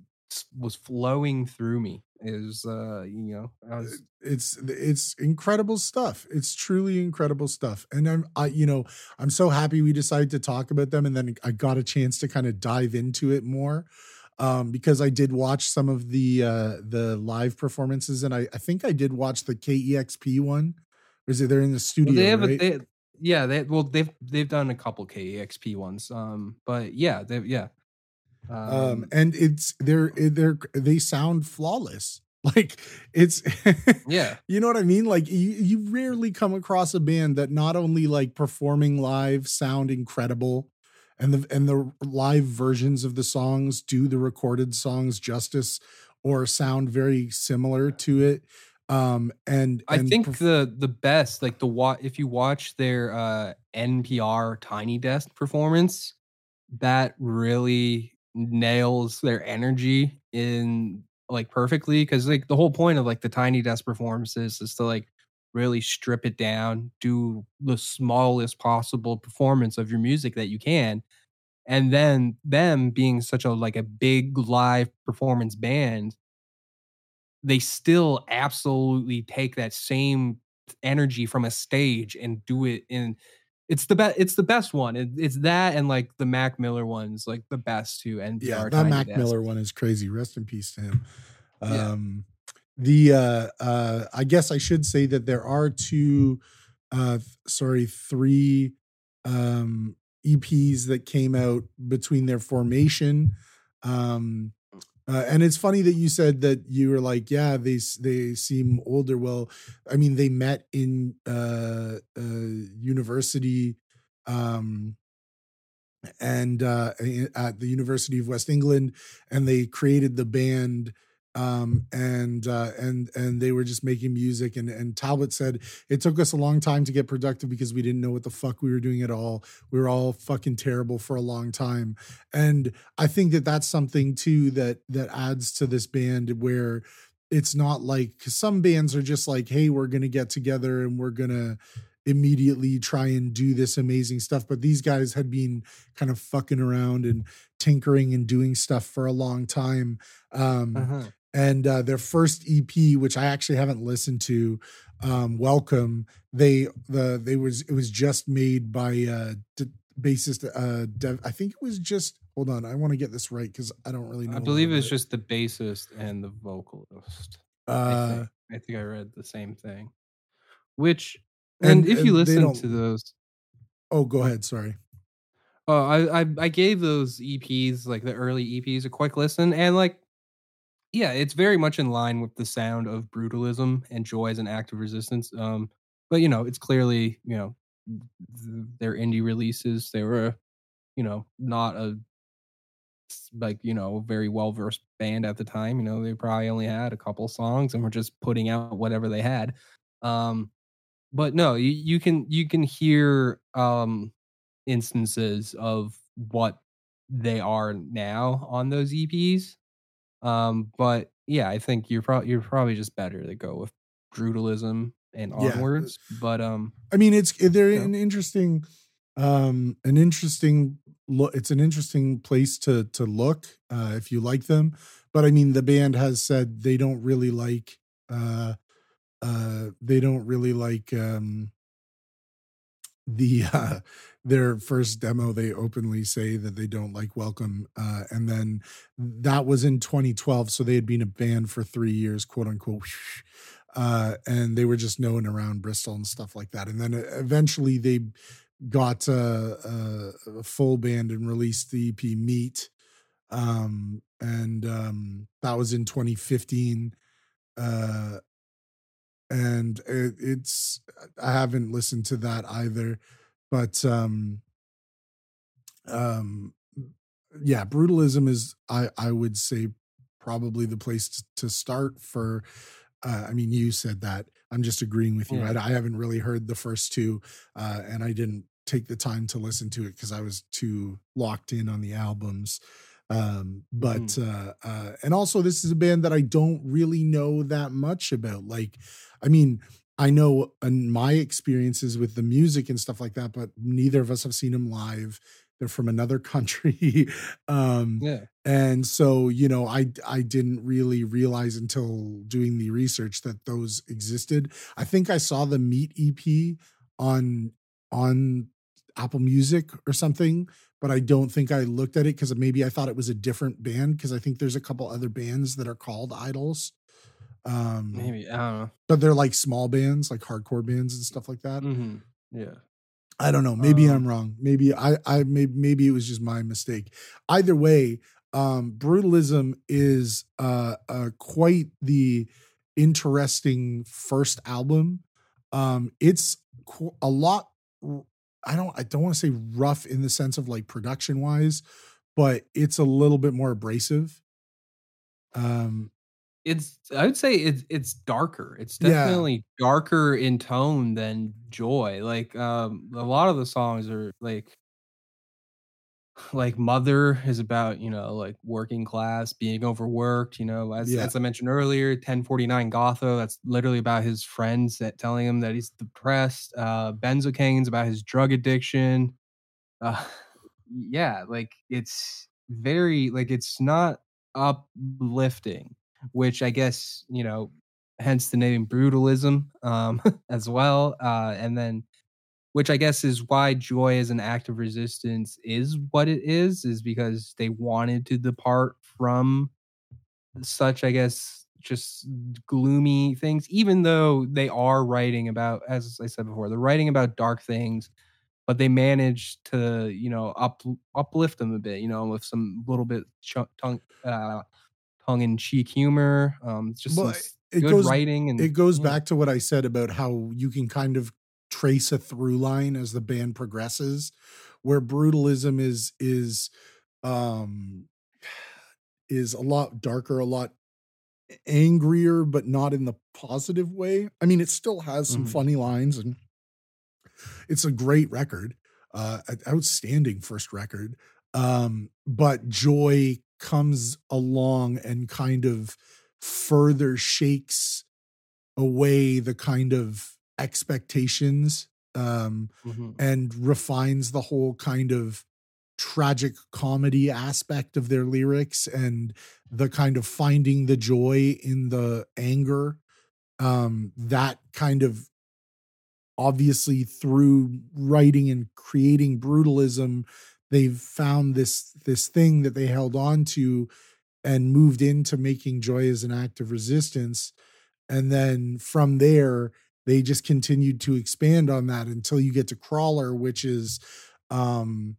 was flowing through me. It was uh you know I was, it's it's incredible stuff. It's truly incredible stuff. And I'm I you know I'm so happy we decided to talk about them. And then I got a chance to kind of dive into it more. Um, because I did watch some of the uh, the live performances, and I, I think I did watch the K E X P one. Or is it they're in the studio? Well, they have right? a, they, yeah, they well they've they've done a couple K E X P ones, um, but yeah, they yeah, um, um, and it's they're they're they sound flawless. Like it's yeah, you know what I mean. Like you you rarely come across a band that not only like performing live sound incredible. And the and the live versions of the songs do the recorded songs justice or sound very similar to it. Um, and, and I think perf- the the best, like the wa- if you watch their uh, N P R Tiny Desk performance, that really nails their energy in like perfectly, because like the whole point of like the Tiny Desk performances is to like really strip it down, do the smallest possible performance of your music that you can. And then them being such a like a big live performance band, they still absolutely take that same energy from a stage and do it in it's the best it's the best one. It, it's that and like the Mac Miller one's like the best too. And yeah, that Mac Miller one is crazy. Rest in peace to him. Um yeah. The uh, uh, I guess I should say that there are two, uh, th- sorry, three um, E Ps that came out between their formation, um, uh, and it's funny that you said that you were like, yeah, they they seem older. Well, I mean, they met in uh, uh, university, um, and uh, at the University of West England, and they created the band. Um, and, uh, and, and they were just making music and, and Talbot said, it took us a long time to get productive because we didn't know what the fuck we were doing at all. We were all fucking terrible for a long time. And I think that that's something too, that, that adds to this band where it's not like, cause some bands are just like, hey, we're going to get together and we're going to immediately try and do this amazing stuff. But these guys had been kind of fucking around and tinkering and doing stuff for a long time. Um, uh-huh. And uh, their first E P, which I actually haven't listened to, um, "Welcome," they the they was it was just made by uh, d- bassist. Uh, Dev, I think it was just. Hold on, I want to get this right because I don't really know. I believe it's it. just the bassist and the vocalist. Uh, I, think, I think I read the same thing. Which and, and if and you listen to those, oh, go ahead. Sorry. Uh, I, I I gave those E Ps like the early E Ps a quick listen and like. Yeah, it's very much in line with the sound of Brutalism and Joy As An Act Of Resistance. Um, but, you know, it's clearly, you know, th- their indie releases. They were, you know, not a, like, you know, very well-versed band at the time. You know, they probably only had a couple songs and were just putting out whatever they had. Um, but, no, you, you can you can hear um, instances of what they are now on those E Ps. Um, but yeah, I think you're probably you're probably just better to go with Brutalism and onwards. Yeah. But um, I mean, it's they're yeah. an interesting, um, an interesting look. It's an interesting place to to look uh, if you like them. But I mean, the band has said they don't really like uh, uh, they don't really like um, the uh, their first demo, they openly say that they don't like Welcome. Uh, and then that was in twenty twelve. So they had been a band for three years, quote unquote. Uh, and they were just known around Bristol and stuff like that. And then eventually they got a, a, a full band and released the E P Meat. Um, and um, that was in twenty fifteen. Uh, and it, it's, I haven't listened to that either, but um, um, yeah, Brutalism is, I, I would say, probably the place to, to start for. Uh, I mean, you said that. I'm just agreeing with you. Yeah. I, I haven't really heard the first two, uh, and I didn't take the time to listen to it because I was too locked in on the albums. Um, but, mm. uh, uh, and also this is a band that I don't really know that much about. Like, I mean, I know in my experiences with the music and stuff like that, but neither of us have seen them live. They're from another country. um, yeah. And so, you know, I, I didn't really realize until doing the research that those existed. I think I saw the Meat E P on, on Apple Music or something, but I don't think I looked at it because maybe I thought it was a different band, because I think there's a couple other bands that are called IDLES. Um, maybe, I don't know. But they're like small bands, like hardcore bands and stuff like that. Mm-hmm. Yeah. I don't know. Maybe um, I'm wrong. Maybe I, I, maybe, maybe it was just my mistake. Either way, um, Brutalism is uh, uh, quite the interesting first album. Um, it's a lot. I don't, I don't want to say rough in the sense of like production wise, but it's a little bit more abrasive. Um, it's, I would say it's, it's darker. It's definitely yeah. darker in tone than Joy. Like, um, a lot of the songs are like, like Mother is about, you know, like working class, being overworked, you know, as, yeah. as I mentioned earlier, ten forty-nine Gotho, that's literally about his friends that telling him that he's depressed. Uh, Benzocaine's about his drug addiction. Uh, yeah. Like it's very, like, it's not uplifting, which I guess, you know, hence the name Brutalism, um, as well. Uh, and then, which I guess is why Joy As An Act Of Resistance is what it is, is because they wanted to depart from such, I guess, just gloomy things, even though they are writing about, as I said before, they're writing about dark things, but they managed to, you know, up, uplift them a bit, you know, with some little bit ch- tongue, uh, tongue-in-cheek humor. Um, just well, it good goes, writing. And, it goes yeah. back to what I said about how you can kind of trace a through line as the band progresses, where Brutalism is is um is a lot darker, a lot angrier, but not in the positive way. I mean, it still has some mm-hmm. funny lines, and it's a great record, uh an outstanding first record, um but Joy comes along and kind of further shakes away the kind of expectations um, mm-hmm. and refines the whole kind of tragic comedy aspect of their lyrics and the kind of finding the joy in the anger. Um, that kind of obviously through writing and creating Brutalism, they've found this, this thing that they held on to and moved into making Joy As An Act Of Resistance. And then from there, they just continued to expand on that until you get to Crawler, which is, um,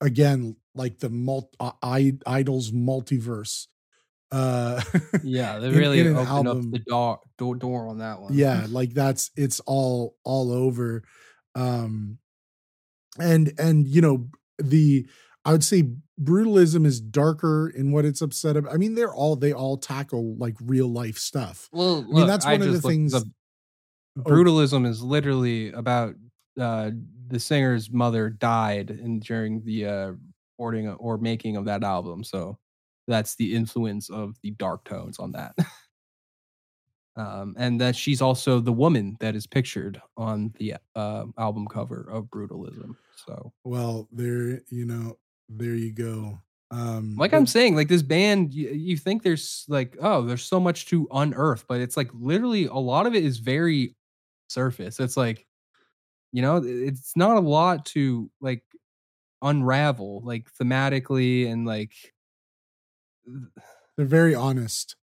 again, like the multi- I- IDLES multiverse. Uh, yeah, they really in, in opened up the door, door, door on that one. Yeah, like that's it's all all over, um, and and you know the I would say Brutalism is darker in what it's upset about. I mean, they're all they all tackle like real life stuff. Well, look, I mean that's one I of the things. The- Brutalism is literally about uh, the singer's mother died in, during the uh, recording or making of that album. So that's the influence of the dark tones on that. um, and that she's also the woman that is pictured on the uh, album cover of Brutalism. So, well, there, you know, there you go. Um, like I'm saying, like this band, you, you think there's like, oh, there's so much to unearth, but it's like literally a lot of it is very surface. It's like You know, it's not a lot to like unravel, like thematically, and like they're very honest.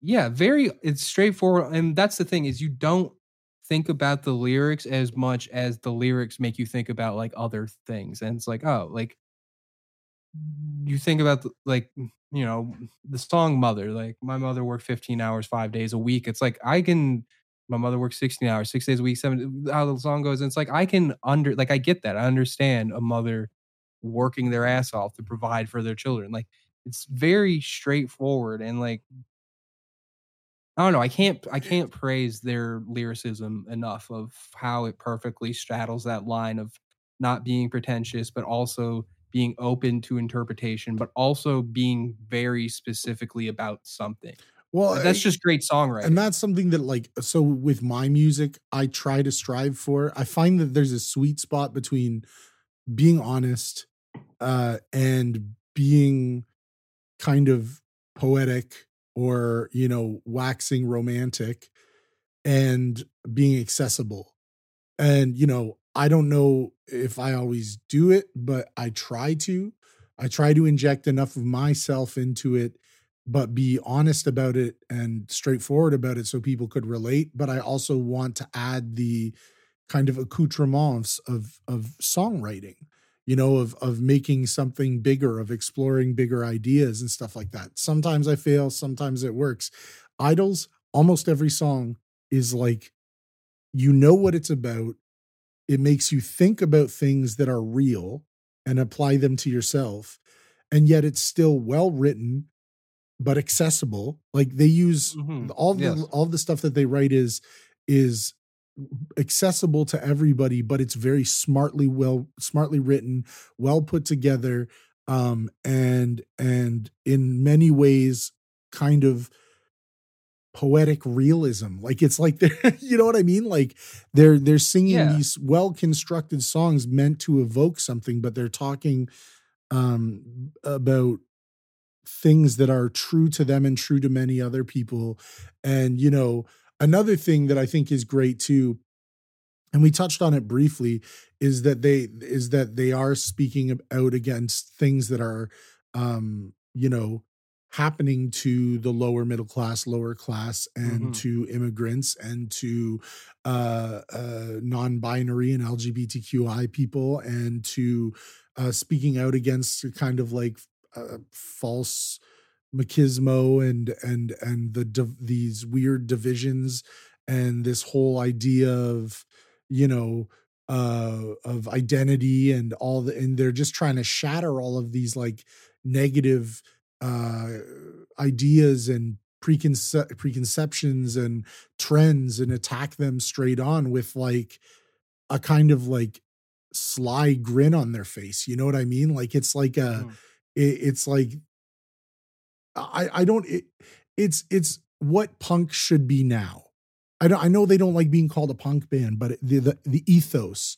Yeah, very. It's straightforward, and that's the thing is you don't think about the lyrics as much as the lyrics make you think about like other things. And it's like, oh, like you think about the, like, you know, the song Mother, like my mother worked fifteen hours, five days a week. It's like, I can, my mother worked sixteen hours, six days a week, seven, how the song goes. And it's like, I can under, like, I get that. I understand a mother working their ass off to provide for their children. Like it's very straightforward. And like, I don't know. I can't, I can't praise their lyricism enough of how it perfectly straddles that line of not being pretentious, but also being open to interpretation, but also being very specifically about something. Well, like, that's just great songwriting. And that's something that like, so with my music, I try to strive for. I find that there's a sweet spot between being honest uh, and being kind of poetic or, you know, waxing romantic and being accessible. And, you know, I don't know if I always do it, but I try to. I try to inject enough of myself into it, but be honest about it and straightforward about it so people could relate. But I also want to add the kind of accoutrements of of songwriting, you know, of of making something bigger, of exploring bigger ideas and stuff like that. Sometimes I fail, sometimes it works. Idles, almost every song is like, you know what it's about. It makes you think about things that are real and apply them to yourself. And yet it's still well written, but accessible. Like they use mm-hmm. all the, yes. all the stuff that they write is, is accessible to everybody, but it's very smartly, well, smartly written, well put together. Um, and, and in many ways kind of poetic realism. Like it's like they're, you know what I mean? Like they're they're singing yeah. these well-constructed songs meant to evoke something, but they're talking um about things that are true to them and true to many other people. And you know, another thing that I think is great too, and we touched on it briefly, is that they is that they are speaking out against things that are um you know happening to the lower middle class, lower class, and mm-hmm. to immigrants and to uh, uh, non-binary and L G B T Q I people, and to uh, speaking out against kind of like uh, false machismo and and and the div- these weird divisions and this whole idea of you know uh, of identity and all the and they're just trying to shatter all of these like negative uh, ideas and preconce- preconceptions and trends, and attack them straight on with like a kind of like sly grin on their face. You know what I mean? Like, it's like a, oh. it, it's like, I, I don't, it, it's, it's what punk should be now. I don't, I know they don't like being called a punk band, but the, the, the ethos,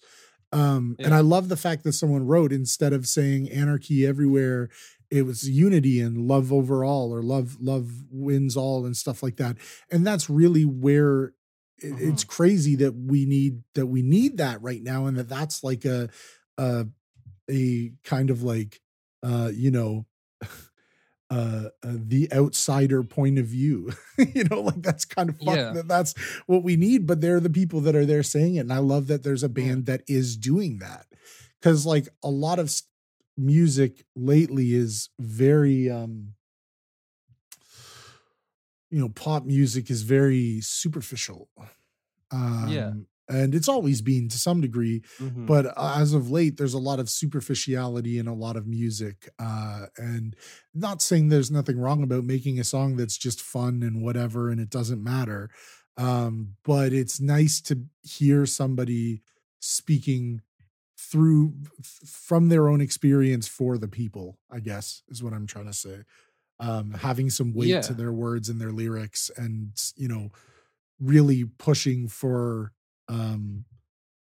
um, yeah. and I love the fact that someone wrote, instead of saying anarchy everywhere, it was unity and love overall, or love, love wins all and stuff like that. And that's really where it, uh-huh. it's crazy that we need, that we need that right now. And that that's like a, a, a kind of like, uh, you know, uh, uh the outsider point of view, you know, like that's kind of fun. Yeah. That that's what we need, but they're the people that are there saying it. And I love that there's a band that is doing that. Cause like a lot of st- music lately is very um you know pop music is very superficial um yeah. and it's always been to some degree mm-hmm. but as of late there's a lot of superficiality in a lot of music, uh and not saying there's nothing wrong about making a song that's just fun and whatever and it doesn't matter, um but it's nice to hear somebody speaking through from their own experience for the people, I guess is what I'm trying to say. Um, having some weight yeah. to their words and their lyrics, and, you know, really pushing for, um,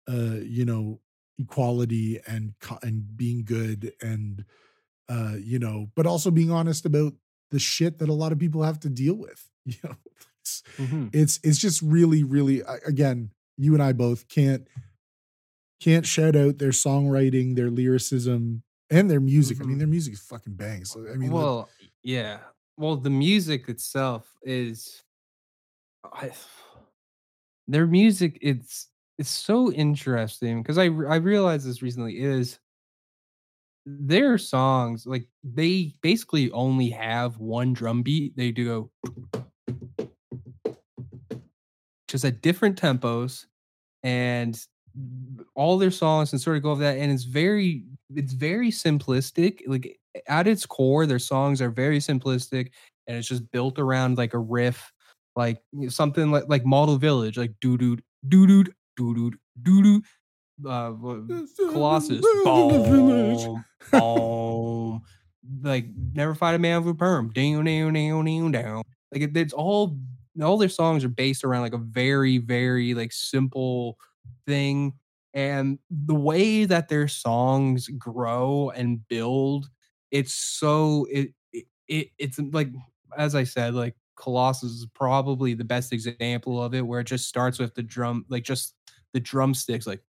uh, you know, equality and, and being good and, uh, you know, but also being honest about the shit that a lot of people have to deal with. You know, it's, mm-hmm. it's, it's just really, really, again, you and I both can't can't shout out their songwriting, their lyricism, and their music. Mm-hmm. I mean, their music is fucking bangs. So, I mean, well, the, yeah. Well, the music itself is, I, their music. It's it's so interesting because I I realized this recently is their songs, like they basically only have one drum beat. They do go just at different tempos, and all their songs and sort of go over that. And it's very it's very simplistic. Like at its core, their songs are very simplistic, and it's just built around like a riff, like something like like Model Village, like doo doo doo doo doo doo doo. Uh, Colossus, boom, boom. Like never fight a man with a perm, down, down, down, down, down. Like it, it's all, all their songs are based around like a very, very like simple thing, and the way that their songs grow and build, it's so it it it's like as I said, like Colossus is probably the best example of it, where it just starts with the drum, like just the drumsticks, like.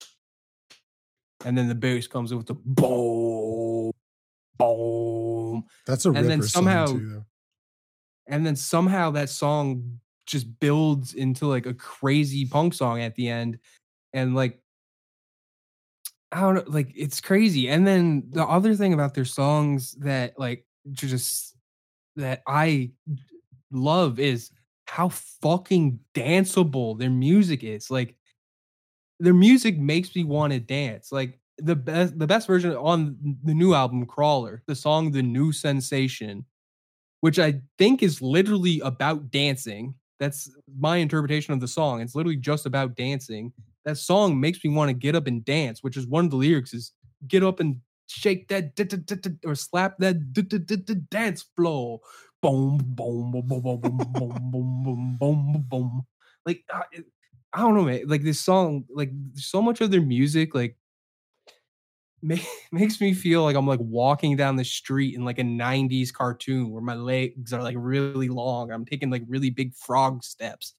And then the bass comes in with the boom, boom. That's a and then somehow, song too, and then somehow that song just builds into like a crazy punk song at the end, and like I don't know, like it's crazy. And then the other thing about their songs that like just that I love is how fucking danceable their music is, like. Their music makes me want to dance. Like the best, the best version on the new album, Crawler, the song "The New Sensation," which I think is literally about dancing. That's my interpretation of the song. It's literally just about dancing. That song makes me want to get up and dance, which is one of the lyrics is "Get up and shake that or slap that dance floor." Boom, boom, boom, boom, boom, boom, boom, boom, boom. Like. I don't know, man. Like this song, like so much of their music, like ma- makes me feel like I'm like walking down the street in like a nineties cartoon where my legs are like really long. I'm taking like really big frog steps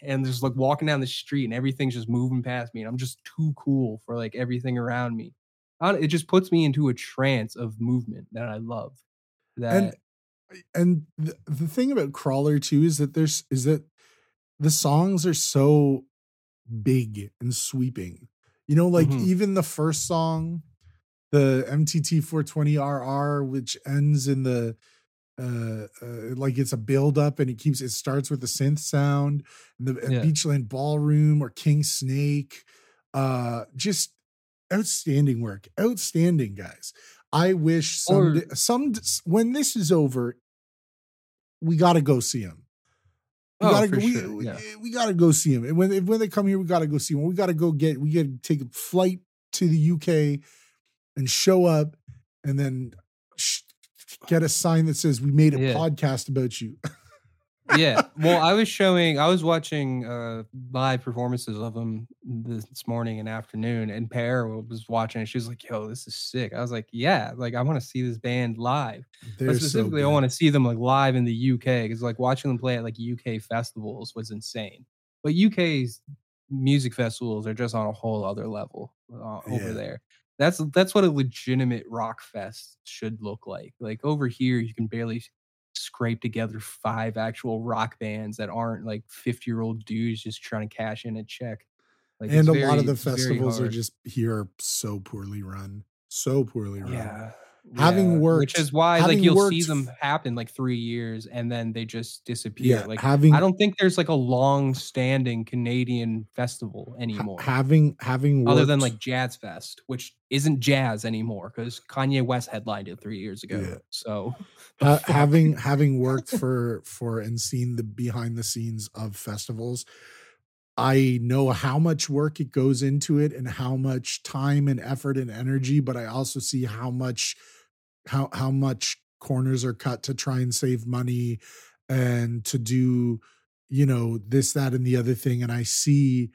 and just like walking down the street and everything's just moving past me. And I'm just too cool for like everything around me. I it just puts me into a trance of movement that I love. That And, and the, the thing about Crawler too, is that there's, is that, the songs are so big and sweeping, you know, like mm-hmm. even the first song, the M T T four twenty R R, which ends in the, uh, uh like it's a build up and it keeps, it starts with the synth sound and the yeah. Beachland Ballroom or King Snake, uh, just outstanding work, outstanding guys. I wish some, or- some, when this is over, we got to go see them. We, oh, gotta, for we, sure. we, yeah. we gotta go see him. And when when they come here, we gotta go see him. We gotta go get we gotta take a flight to the U K and show up, and then sh- get a sign that says we made a yeah. podcast about you. yeah. Well, I was showing, I was watching uh, live performances of him this morning and afternoon, and Per was watching, and she was like, "Yo, this is sick." I was like, "Yeah, like I want to see this band live." They're but specifically, so I want to see them like live in the U K because like watching them play at like U K festivals was insane. But U K's music festivals are just on a whole other level uh, yeah. over there. That's that's what a legitimate rock fest should look like. Like over here, you can barely scrape together five actual rock bands that aren't like fifty year old dudes just trying to cash in a check. Like, and a very, lot of the festivals are just here are so poorly run, so poorly run. Yeah, having yeah. worked, which is why like you'll worked, see them happen like three years and then they just disappear. Yeah, like having, I don't think there's like a long standing Canadian festival anymore. Having having worked, other than like Jazz Fest, which isn't jazz anymore because Kanye West headlined it three years ago. Yeah. So. Uh, having having worked for for and seen the behind the scenes of festivals, I know how much work it goes into it and how much time and effort and energy, but I also see how much how how much corners are cut to try and save money and to do, you know, this, that, and the other thing. And I see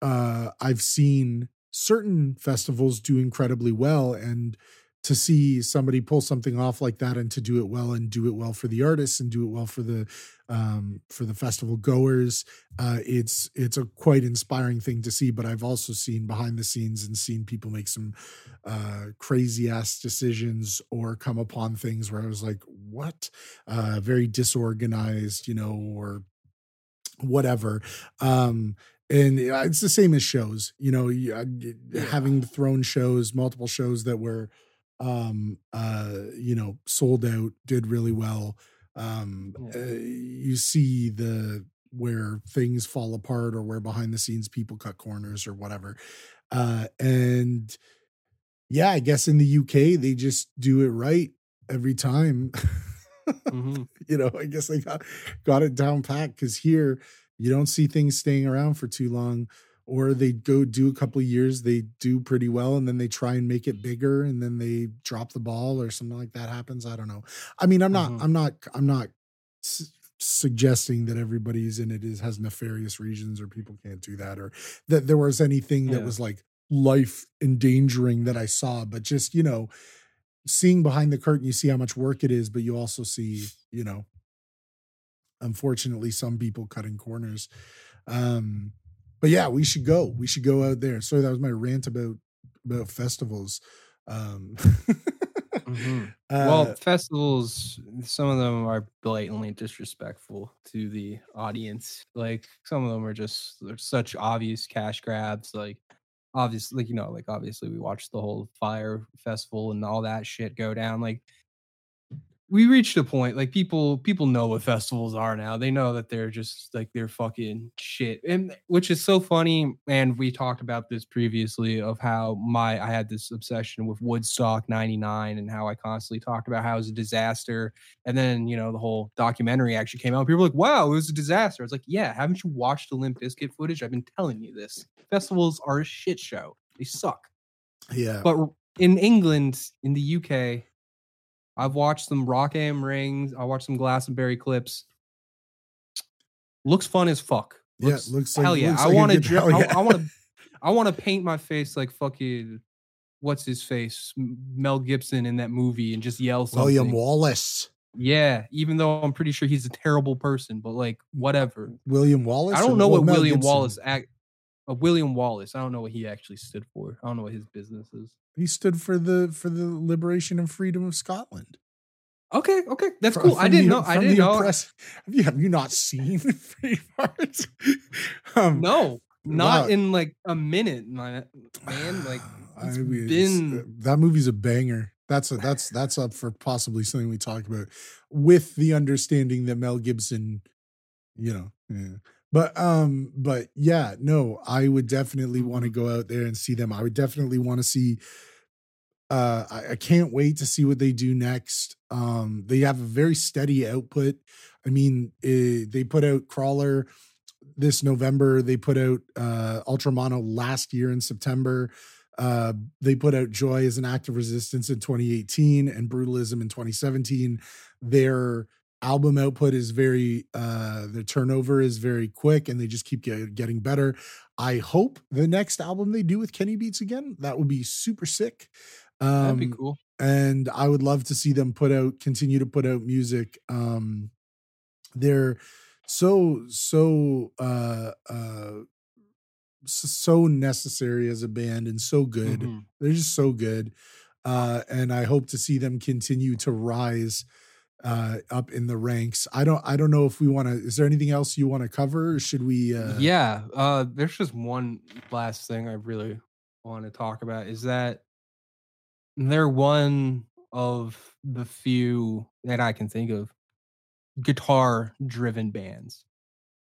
uh I've seen certain festivals do incredibly well and to see somebody pull something off like that and to do it well and do it well for the artists and do it well for the um, for the festival goers. Uh, it's it's a quite inspiring thing to see. But I've also seen behind the scenes and seen people make some uh, crazy ass decisions or come upon things where I was like, what? Uh, very disorganized, you know, or whatever. Um, and it's the same as shows, you know, having thrown shows, multiple shows that were, um, uh, you know, sold out, did really well. Um, yeah. uh, you see the, where things fall apart or where behind the scenes people cut corners or whatever. Uh, and yeah, I guess in the U K, they just do it right every time. Mm-hmm. You know, I guess they got, got it down packed, because here you don't see things staying around for too long, or they go do a couple of years, they do pretty well, and then they try and make it bigger, and then they drop the ball or something like that happens. I don't know. I mean, I'm not, uh-huh. I'm not, I'm not su- suggesting that everybody's in it is has nefarious reasons or people can't do that, or that there was anything yeah. that was like life endangering that I saw, but just, you know, seeing behind the curtain, you see how much work it is, but you also see, you know, unfortunately, some people cutting corners. Um, but yeah, we should go. We should go out there. Sorry, that was my rant about about festivals. Um, mm-hmm. uh, well, festivals, some of them are blatantly disrespectful to the audience. Like, some of them are just such obvious cash grabs. Like, obviously, you know, like obviously we watched the whole Fyre Festival and all that shit go down. Like, we reached a point, like, people people know what festivals are now. They know that they're just like, they're fucking shit. And which is so funny. And we talked about this previously of how my I had this obsession with Woodstock ninety-nine and how I constantly talked about how it was a disaster. And then, you know, the whole documentary actually came out. People were like, wow, it was a disaster. I was like, yeah, haven't you watched the Limp Bizkit footage? I've been telling you this. Festivals are a shit show. They suck. Yeah. But in England, in the U K, I've watched some Rock Am Rings. I watched some Glastonbury clips. Looks fun as fuck. Looks, yeah, looks like, hell yeah. Looks I like want to. Ju- yeah. I, I want to. I want to paint my face like fucking what's his face, Mel Gibson in that movie, and just yell something. William Wallace. Yeah, even though I'm pretty sure he's a terrible person, but like whatever. William Wallace. I don't know what Mel William Gibson? Wallace act. Uh, William Wallace. I don't know what he actually stood for. I don't know what his business is. He stood for the for the liberation and freedom of Scotland. Okay, okay, that's from, cool. From I didn't the, know. I didn't know. Impress- have, you, have you not seen Freedom Hearts? um, no, not wow. in like a minute, man. Like it's I mean, been it's, that movie's a banger. That's a, that's that's up for possibly something we talk about, with the understanding that Mel Gibson, you know. Yeah. But um, but yeah, no, I would definitely want to go out there and see them. I would definitely want to see. Uh, I, I can't wait to see what they do next. Um, they have a very steady output. I mean, it, they put out Crawler this November. They put out uh, Ultra Mono last year in September. Uh, they put out Joy As An Act Of Resistance in twenty eighteen and Brutalism in twenty seventeen. They're album output is very, uh, the turnover is very quick, and they just keep get, getting better. I hope the next album they do with Kenny Beats again, that would be super sick. Um, That'd be cool. And I would love to see them put out, continue to put out music. Um, they're so, so, uh, uh, so necessary as a band and so good. Mm-hmm. They're just so good. Uh, and I hope to see them continue to rise Uh, up in the ranks. I don't. I don't know if we want to. Is there anything else you want to cover? Or should we? Uh... Yeah. Uh, there's just one last thing I really want to talk about. Is that they're one of the few that I can think of guitar-driven bands.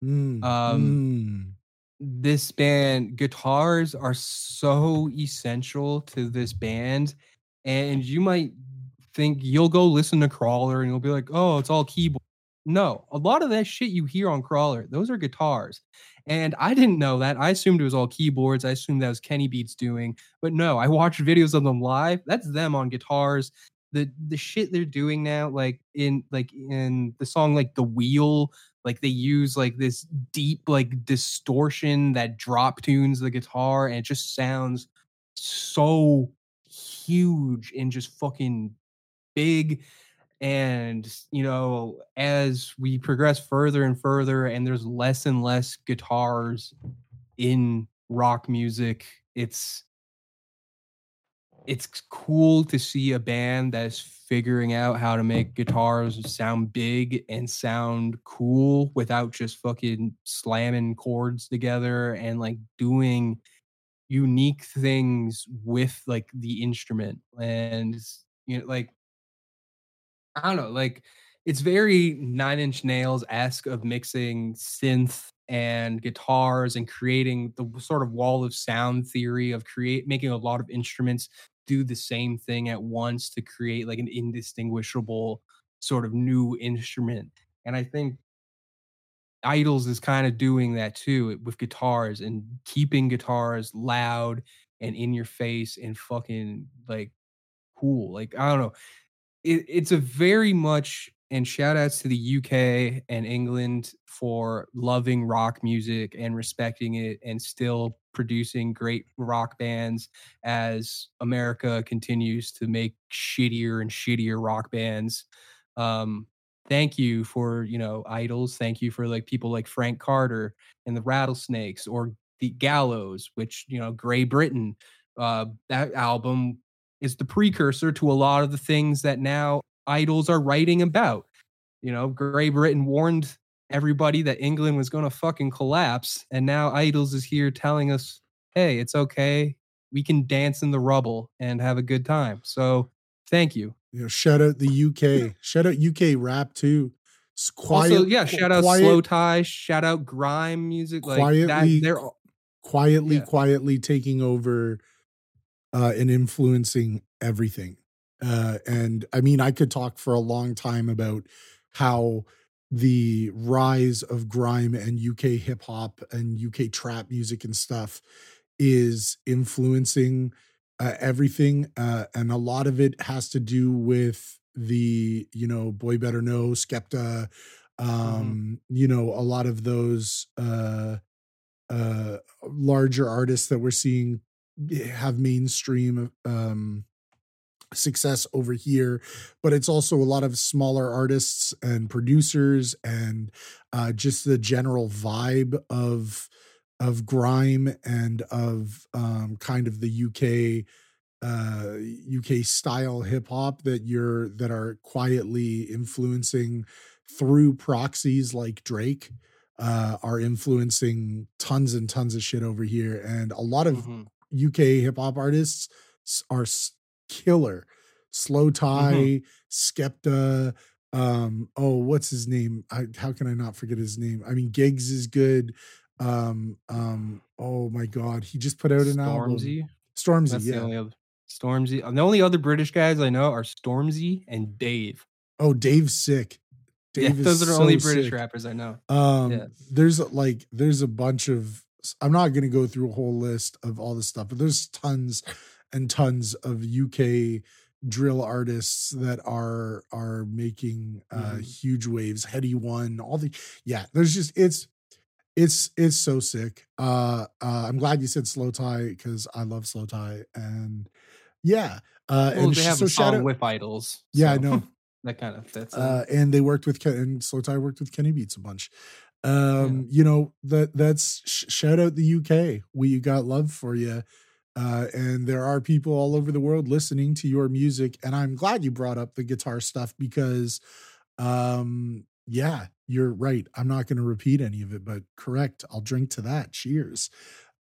Mm. Um, mm. This band, guitars are so essential to this band, and you might think you'll go listen to Crawler and you'll be like, oh, it's all keyboard. No, a lot of that shit you hear on Crawler, those are guitars. And I didn't know that. I assumed it was all keyboards. I assumed that was Kenny Beats doing. But no, I watched videos of them live. That's them on guitars. The the shit they're doing now, like in like in the song like The Wheel, like they use like this deep like distortion that drop tunes the guitar, and it just sounds so huge and just fucking big. And, you know, as we progress further and further and there's less and less guitars in rock music, it's it's cool to see a band that's figuring out how to make guitars sound big and sound cool without just fucking slamming chords together, and like doing unique things with like the instrument. And, you know, like, I don't know, like it's very Nine Inch Nails-esque of mixing synth and guitars and creating the sort of wall of sound theory of create making a lot of instruments do the same thing at once to create like an indistinguishable sort of new instrument. And I think IDLES is kind of doing that too with guitars and keeping guitars loud and in your face and fucking like cool. Like, I don't know. It, it's a very much, and shout outs to the U K and England for loving rock music and respecting it and still producing great rock bands as America continues to make shittier and shittier rock bands. Um, thank you for, you know, IDLES. Thank you for like people like Frank Carter and the Rattlesnakes or the Gallows, which, you know, Grey Britain, uh, that album is the precursor to a lot of the things that now IDLES are writing about. You know, Grey Britain warned everybody that England was going to fucking collapse, and now IDLES is here telling us, hey, it's okay. We can dance in the rubble and have a good time. So thank you. Yeah, shout out the U K. Yeah. Shout out U K rap too. Quiet, also, yeah, shout out quiet, Slowthai. Shout out grime music. Quietly, like that, they're quietly, yeah. quietly taking over uh, and influencing everything. Uh, and I mean, I could talk for a long time about how the rise of grime and U K hip hop and U K trap music and stuff is influencing uh, everything. Uh, and a lot of it has to do with the, you know, Boy Better Know, Skepta, um, mm-hmm. you know, a lot of those uh, uh, larger artists that we're seeing have mainstream um success over here, but it's also a lot of smaller artists and producers and uh, just the general vibe of of grime and of um, kind of the U K uh, U K style hip hop that you're that are quietly influencing through proxies like Drake uh, are influencing tons and tons of shit over here, and a lot of mm-hmm. U K hip hop artists are. Killer, Slowthai, mm-hmm. Skepta. Um, oh, what's his name? I, how can I not forget his name? I mean, Giggs is good. Um, um, oh my God, he just put out an Stormzy. album. Stormzy, That's yeah. The only other, Stormzy. The only other British guys I know are Stormzy and Dave. Oh, Dave's sick. Dave yeah, those is are the so only British sick. rappers I know. Um, yeah. there's like there's a bunch of. I'm not gonna go through a whole list of all this stuff, but there's tons. And tons of U K drill artists that are are making uh, mm-hmm. huge waves. Heady One, all the yeah. There's just it's it's it's so sick. Uh, uh, I'm glad you said Slowthai because I love Slowthai, and yeah. Uh, well, and they have so a song with IDLES. Yeah, so I know that kind of fits. Uh, and they worked with Ken, and Slowthai worked with Kenny Beats a bunch. Um, yeah. You know that that's sh- shout out the U K. We got love for you. Uh, and there are people all over the world listening to your music. And I'm glad you brought up the guitar stuff because, um, yeah, you're right. I'm not going to repeat any of it, but correct. I'll drink to that. Cheers.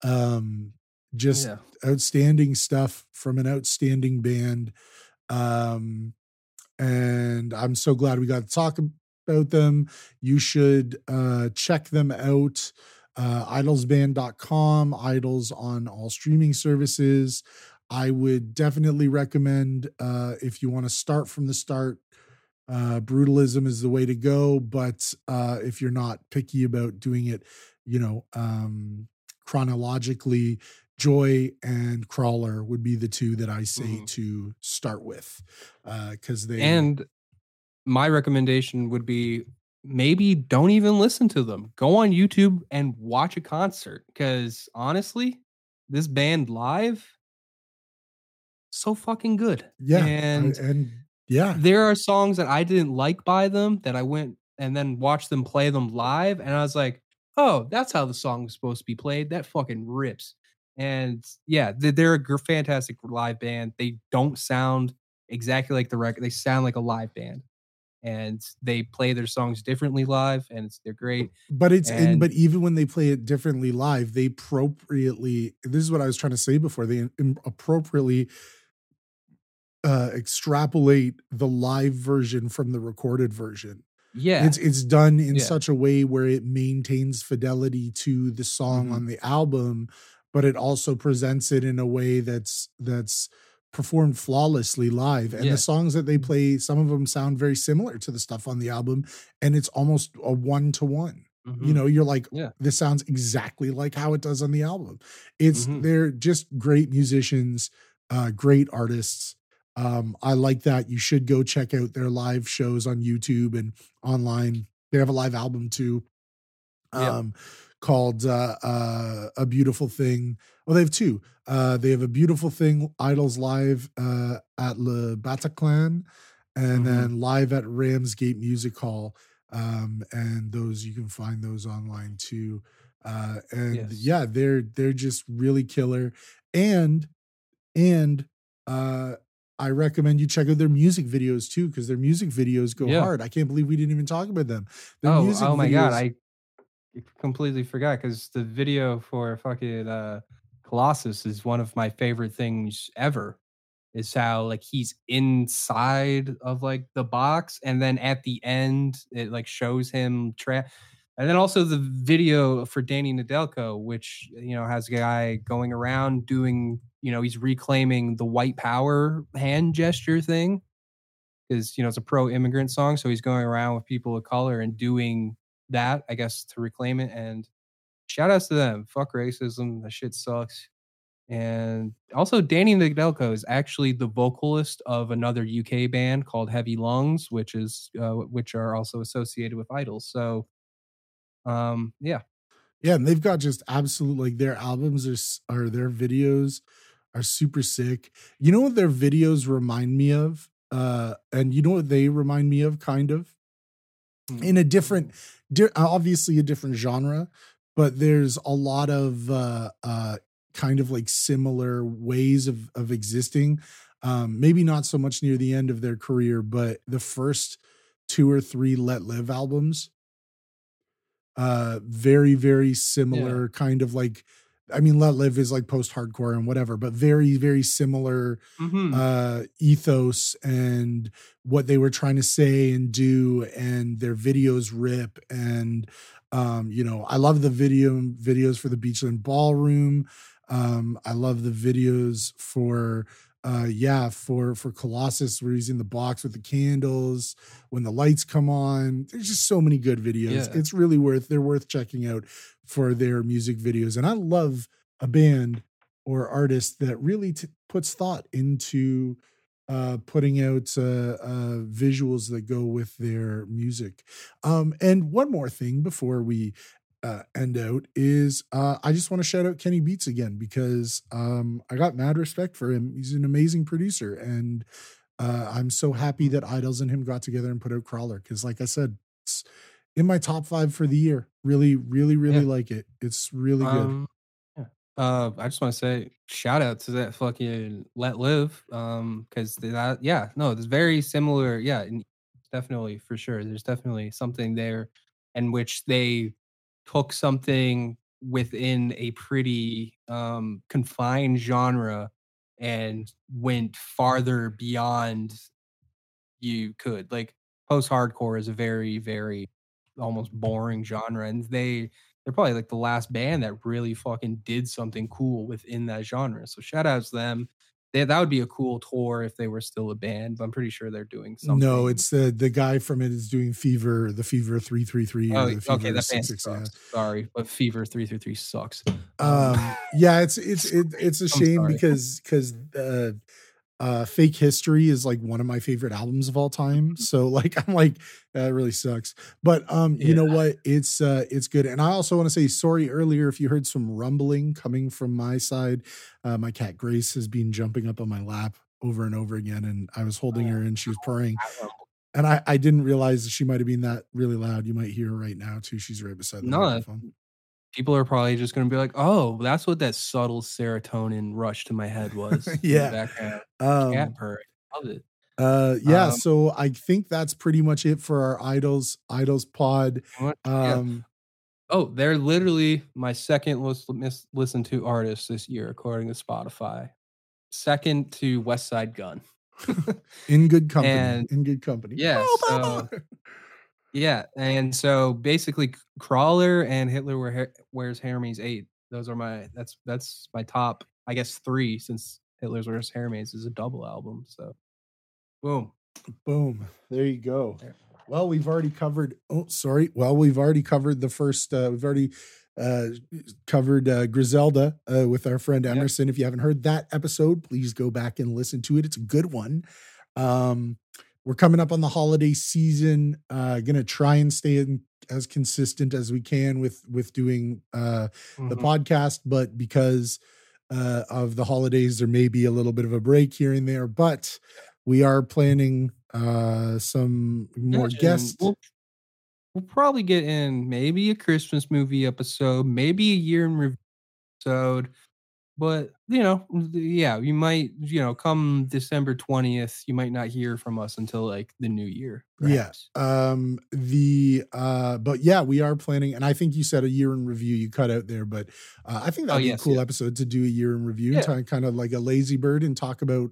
Um, just yeah. outstanding stuff from an outstanding band. Um, and I'm so glad we got to talk about them. You should uh, check them out. Uh, idles band dot com, IDLES on all streaming services. I would definitely recommend uh, if you want to start from the start, uh, Brutalism is the way to go. But uh, if you're not picky about doing it, you know, um, chronologically, Joy and Crawler would be the two that I say mm-hmm. to start with because uh, they. And my recommendation would be. Maybe don't even listen to them. Go on YouTube and watch a concert because honestly, this band live so fucking good. Yeah. And, and yeah, there are songs that I didn't like by them that I went and then watched them play them live. And I was like, oh, that's how the song was supposed to be played. That fucking rips. And yeah, they're a fantastic live band. They don't sound exactly like the record. They sound like a live band, and they play their songs differently live, and it's, they're great. But it's and, and, but even when they play it differently live, they appropriately, this is what I was trying to say before, they appropriately uh, extrapolate the live version from the recorded version. Yeah, it's it's done in yeah. such a way where it maintains fidelity to the song mm-hmm. on the album, but it also presents it in a way that's that's performed flawlessly live. And yeah. the songs that they play, some of them sound very similar to the stuff on the album, and it's almost a one-to-one. Mm-hmm. You know, you're like, yeah. this sounds exactly like how it does on the album. It's mm-hmm. they're just great musicians, uh, great artists. Um, I like that. You should go check out their live shows on YouTube and online. They have a live album too, um, yep. called uh, uh, A Beautiful Thing. Well, they have two. Uh, they have A Beautiful Thing, Idols Live uh, at Le Bataclan, and mm-hmm. then Live at Ramsgate Music Hall. Um, and those, you can find those online too. Uh, and yes. yeah, they're they're just really killer. And and uh. I recommend you check out their music videos too, because their music videos go yeah. hard. I can't believe we didn't even talk about them. Their oh, music oh my videos- God. I completely forgot, because the video for fucking uh, Colossus is one of my favorite things ever. Is how like he's inside of like the box, and then at the end it like shows him trapped. And then also the video for Danny Nedelko, which, you know, has a guy going around doing, you know, he's reclaiming the white power hand gesture thing, because, you know, it's a pro-immigrant song. So he's going around with people of color and doing that, I guess, to reclaim it. And shout outs to them. Fuck racism. That shit sucks. And also Danny Nedelko is actually the vocalist of another U K band called Heavy Lungs, which is, uh, which are also associated with Idols. So, Um. Yeah. Yeah, and they've got just absolute, like, their albums are or their videos are super sick. You know what their videos remind me of, uh, and you know what they remind me of, kind of, in a different, di- obviously a different genre, but there's a lot of uh, uh, kind of like similar ways of of existing. Um, maybe not so much near the end of their career, but the first two or three Let Live albums. Uh, very, very similar yeah. kind of like, I mean, Let Live is like post-hardcore and whatever, but very, very similar mm-hmm. uh, ethos and what they were trying to say and do, and their videos rip. And, um, you know, I love the video videos for the Beachland Ballroom. Um, I love the videos for... Uh, yeah, for, for Colossus, where he's in the box with the candles when the lights come on. There's just so many good videos. Yeah. It's really worth, they're worth checking out for their music videos. And I love a band or artist that really t- puts thought into uh, putting out uh, uh, visuals that go with their music. Um, and one more thing before we uh, end out is uh, I just want to shout out Kenny Beats again, because um, I got mad respect for him. He's an amazing producer, and uh, I'm so happy that Idols and him got together and put out Crawler, because like I said, it's in my top five for the year. Really, really, really yeah. like it. It's really um, good. Yeah. Uh, I just want to say shout out to that fucking Let Live, um, because that yeah no it's very similar yeah definitely for sure. There's definitely something there in which they took something within a pretty um, confined genre and went farther beyond you could. Like post-hardcore is a very, very almost boring genre, and they they're probably like the last band that really fucking did something cool within that genre. So shout outs to them. They, that would be a cool tour if they were still a band, but I'm pretty sure they're doing something. No, it's the the guy from it is doing Fever, the Fever three three three. Oh, the Fever okay, that band sucks. Yeah. Sorry, but Fever three three three sucks. Um, yeah, it's it's it, it's a shame because because uh, uh, Fake History is like one of my favorite albums of all time. So like I'm like that really sucks. But um, you yeah. know what? It's uh, it's good. And I also want to say sorry earlier if you heard some rumbling coming from my side. Uh, my cat Grace has been jumping up on my lap over and over again. And I was holding her and she was purring. And I, I didn't realize that she might have been that really loud. You might hear her right now too. She's right beside the no, microphone. People are probably just going to be like, oh, that's what that subtle serotonin rush to my head was. Yeah. Back at um, cat purring. Love it. Uh, yeah. Um, so I think that's pretty much it for our Idols, Idols pod. Um, yeah. Oh, they're literally my second most listened to artist this year, according to Spotify. Second to West Side Gun. In good company. And, in good company. Yeah. Oh, so, yeah. And so basically Crawler and Hitler Wears Hermes eight. Those are my, that's, that's my top, I guess, three, since Hitler Wears Hermes is a double album. So boom. Boom. There you go. There. Well, we've already covered. Oh, sorry. Well, we've already covered the first. Uh, we've already uh, covered uh, Griselda uh, with our friend Emerson. Yep. If you haven't heard that episode, please go back and listen to it. It's a good one. Um, we're coming up on the holiday season. Uh, going to try and stay in, as consistent as we can with with doing uh, mm-hmm. the podcast, but because uh, of the holidays, there may be a little bit of a break here and there. But we are planning. Uh, some more yeah, guests. We'll, we'll probably get in maybe a Christmas movie episode, maybe a year in review episode. But, you know, yeah, you might, you know, come December twentieth, you might not hear from us until like the new year. Perhaps. Yeah. Um, the, uh, but yeah, we are planning. And I think you said a year in review you cut out there, but uh, I think that'd oh, be yes, a cool yeah. episode to do a year in review, yeah. t- kind of like a lazy bird and talk about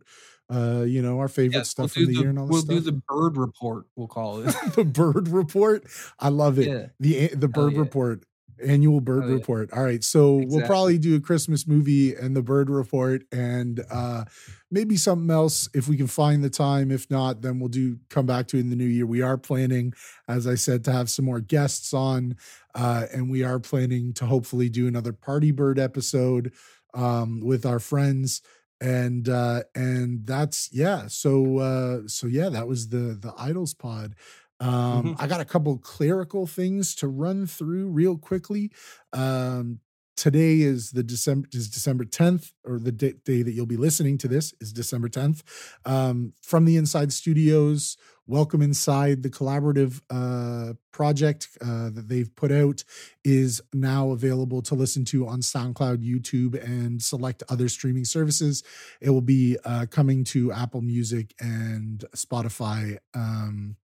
Uh, you know, our favorite yes, stuff we'll from the, the year and all this we'll stuff. We'll do the bird report, we'll call it. The bird report. I love it. Yeah. The the bird oh, yeah. report, annual bird oh, yeah. report. All right. So exactly. We'll probably do a Christmas movie and the bird report and uh, maybe something else if we can find the time. If not, then we'll do come back to it in the new year. We are planning, as I said, to have some more guests on uh, and we are planning to hopefully do another Party Bird episode um, with our friends. And, uh, and that's, yeah. So, uh, so yeah, that was the, the Idols pod. Um, mm-hmm. I got a couple clerical things to run through real quickly. Um, today is the December is December tenth, or the day, day that you'll be listening to this is December tenth. Um, from the Inside Studios, Welcome Inside, the collaborative uh, project uh, that they've put out, is now available to listen to on SoundCloud, YouTube, and select other streaming services. It will be uh, coming to Apple Music and Spotify um,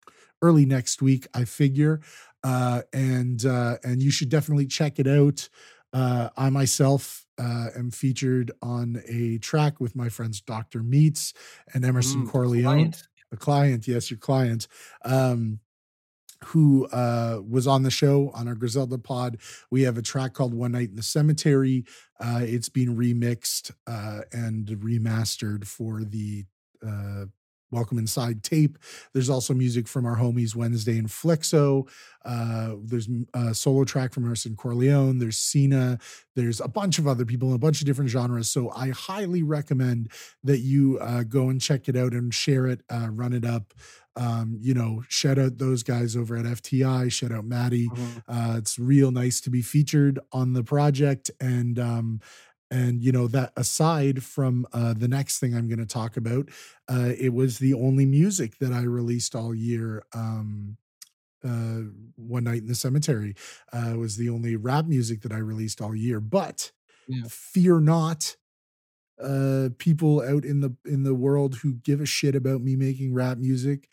early next week, I figure. Uh, and uh, and you should definitely check it out. Uh, I myself uh, am featured on a track with my friends Doctor Meats and Emerson mm, Corleone. Client. A client, yes, your client, um, who uh, was on the show on our Griselda pod. We have a track called One Night in the Cemetery. Uh, it's been remixed uh, and remastered for the uh, Welcome Inside tape. There's also music from our homies Wednesday and Flexo. Uh, there's a solo track from Emerson Corleone. There's Cena. There's a bunch of other people in a bunch of different genres. So I highly recommend that you uh, go and check it out and share it, uh, run it up. Um, you know, shout out those guys over at F T I. Shout out Maddie. Mm-hmm. Uh, it's real nice to be featured on the project. And, um, And, you know, that aside from uh, the next thing I'm going to talk about, uh, it was the only music that I released all year. Um, uh, One Night in the Cemetery uh, was the only rap music that I released all year. But yeah. Fear not, uh, people out in the in the world who give a shit about me making rap music.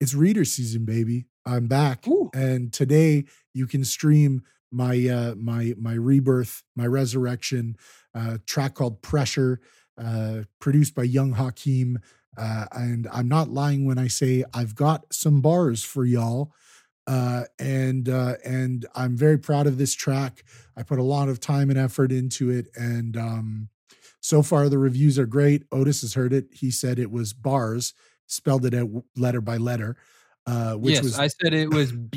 It's reader season, baby. I'm back. Ooh. And today you can stream my uh my my rebirth, my resurrection, uh track called Pressure, uh produced by Young Hakeem. Uh and I'm not lying when I say I've got some bars for y'all. Uh and uh and I'm very proud of this track. I put a lot of time and effort into it, and um so far the reviews are great. Otis has heard it. He said it was bars, spelled it out letter by letter. Uh which yes, was I said it was B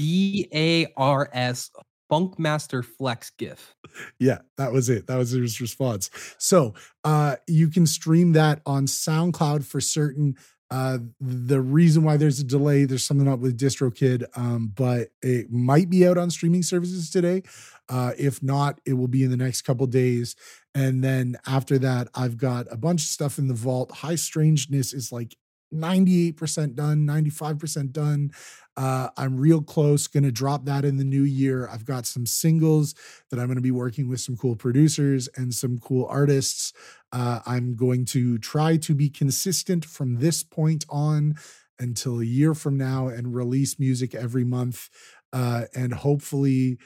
A R S Funkmaster Flex GIF. Yeah, that was it. That was his response. So uh, you can stream that on SoundCloud for certain. Uh, the reason why there's a delay, there's something up with DistroKid, um, but it might be out on streaming services today. Uh, if not, it will be in the next couple days. And then after that, I've got a bunch of stuff in the vault. High Strangeness is like ninety-eight percent done, ninety-five percent done. Uh, I'm real close. Going to drop that in the new year. I've got some singles that I'm going to be working with some cool producers and some cool artists. Uh, I'm going to try to be consistent from this point on until a year from now and release music every month. Uh, and hopefully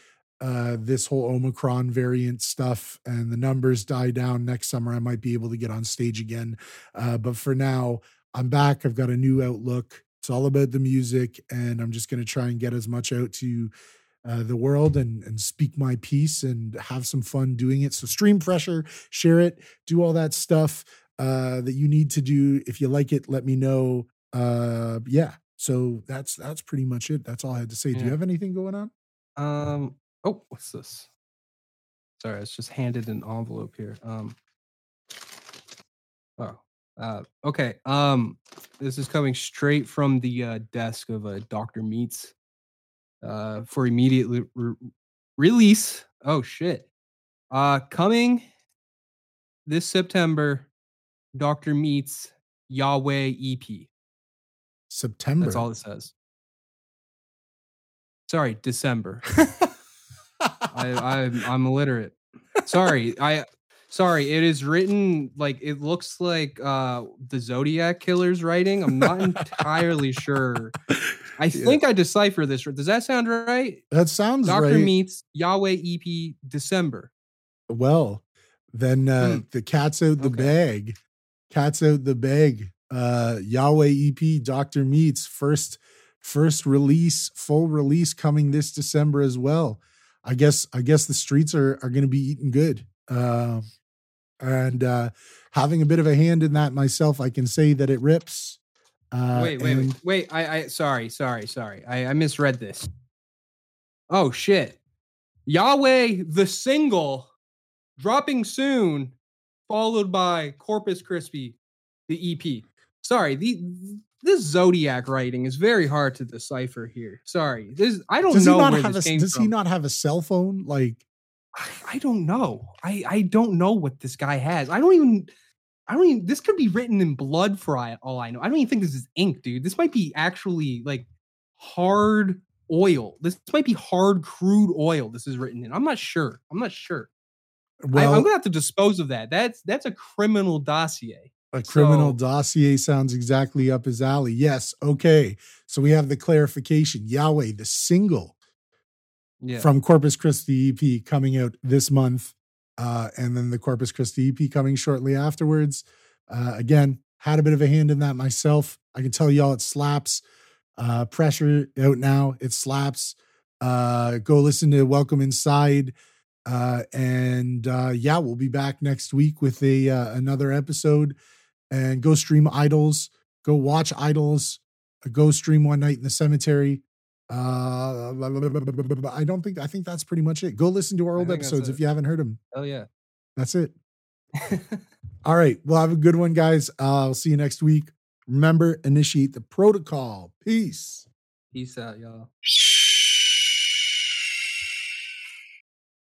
uh, this whole Omicron variant stuff and the numbers die down next summer. I might be able to get on stage again. Uh, but for now, I'm back. I've got a new outlook. It's all about the music, and I'm just going to try and get as much out to uh, the world and, and speak my piece and have some fun doing it. So stream pressure, share it, do all that stuff uh, that you need to do. If you like it, let me know. Uh, yeah. So that's, that's pretty much it. That's all I had to say. Yeah. Do you have anything going on? Um. Oh, what's this? Sorry. I was just handed an envelope here. Um. Oh. Uh, okay, um, this is coming straight from the uh, desk of uh, Doctor Meats uh, for immediate re- release. Oh, shit. Uh, coming this September, Doctor Meats Yahweh E P. September? That's all it says. Sorry, December. I, I'm, I'm illiterate. Sorry, I... Sorry, it is written like it looks like uh, the Zodiac Killer's writing. I'm not entirely sure. I yeah. think I decipher this. Does that sound right? That sounds Doctor right. Doctor Meets Yahweh E P December. Well, then uh, mm. the cat's out the okay. bag. Cat's out the bag. Uh, Yahweh E P Doctor Meets first first release, full release coming this December as well. I guess I guess the streets are are going to be eating good. Uh, and uh, having a bit of a hand in that myself, I can say that it rips. Uh, wait, wait, and- wait, wait! I, I, sorry, sorry, sorry. I, I misread this. Oh shit! Yahweh the single, dropping soon, followed by Corpus Christi, the E P. Sorry, the this Zodiac writing is very hard to decipher here. Sorry, this I don't does know where this a, came does from. Does he not have a cell phone? Like. I don't know. I, I don't know what this guy has. I don't even, I don't even, this could be written in blood for all I know. I don't even think this is ink, dude. This might be actually like hard oil. This might be hard crude oil this is written in. I'm not sure. I'm not sure. Well, I, I'm going to have to dispose of that. That's, that's a criminal dossier. A criminal so, dossier sounds exactly up his alley. Yes. Okay. So we have the clarification. Yahweh, the single. Yeah. From Corpus Christi E P coming out this month, uh, and then the Corpus Christi E P coming shortly afterwards. Uh, again, had a bit of a hand in that myself. I can tell y'all it slaps. Uh, pressure out now, it slaps. Uh, go listen to Welcome Inside, uh, and uh, yeah, we'll be back next week with a uh, another episode. And go stream Idols. Go watch Idols. Go stream One Night in the Cemetery. Uh, I don't think, I think that's pretty much it. Go listen to our old episodes if you haven't heard them. Oh yeah. That's it. All right. Well, have a good one, guys. Uh, I'll see you next week. Remember, initiate the protocol. Peace. Peace out, y'all.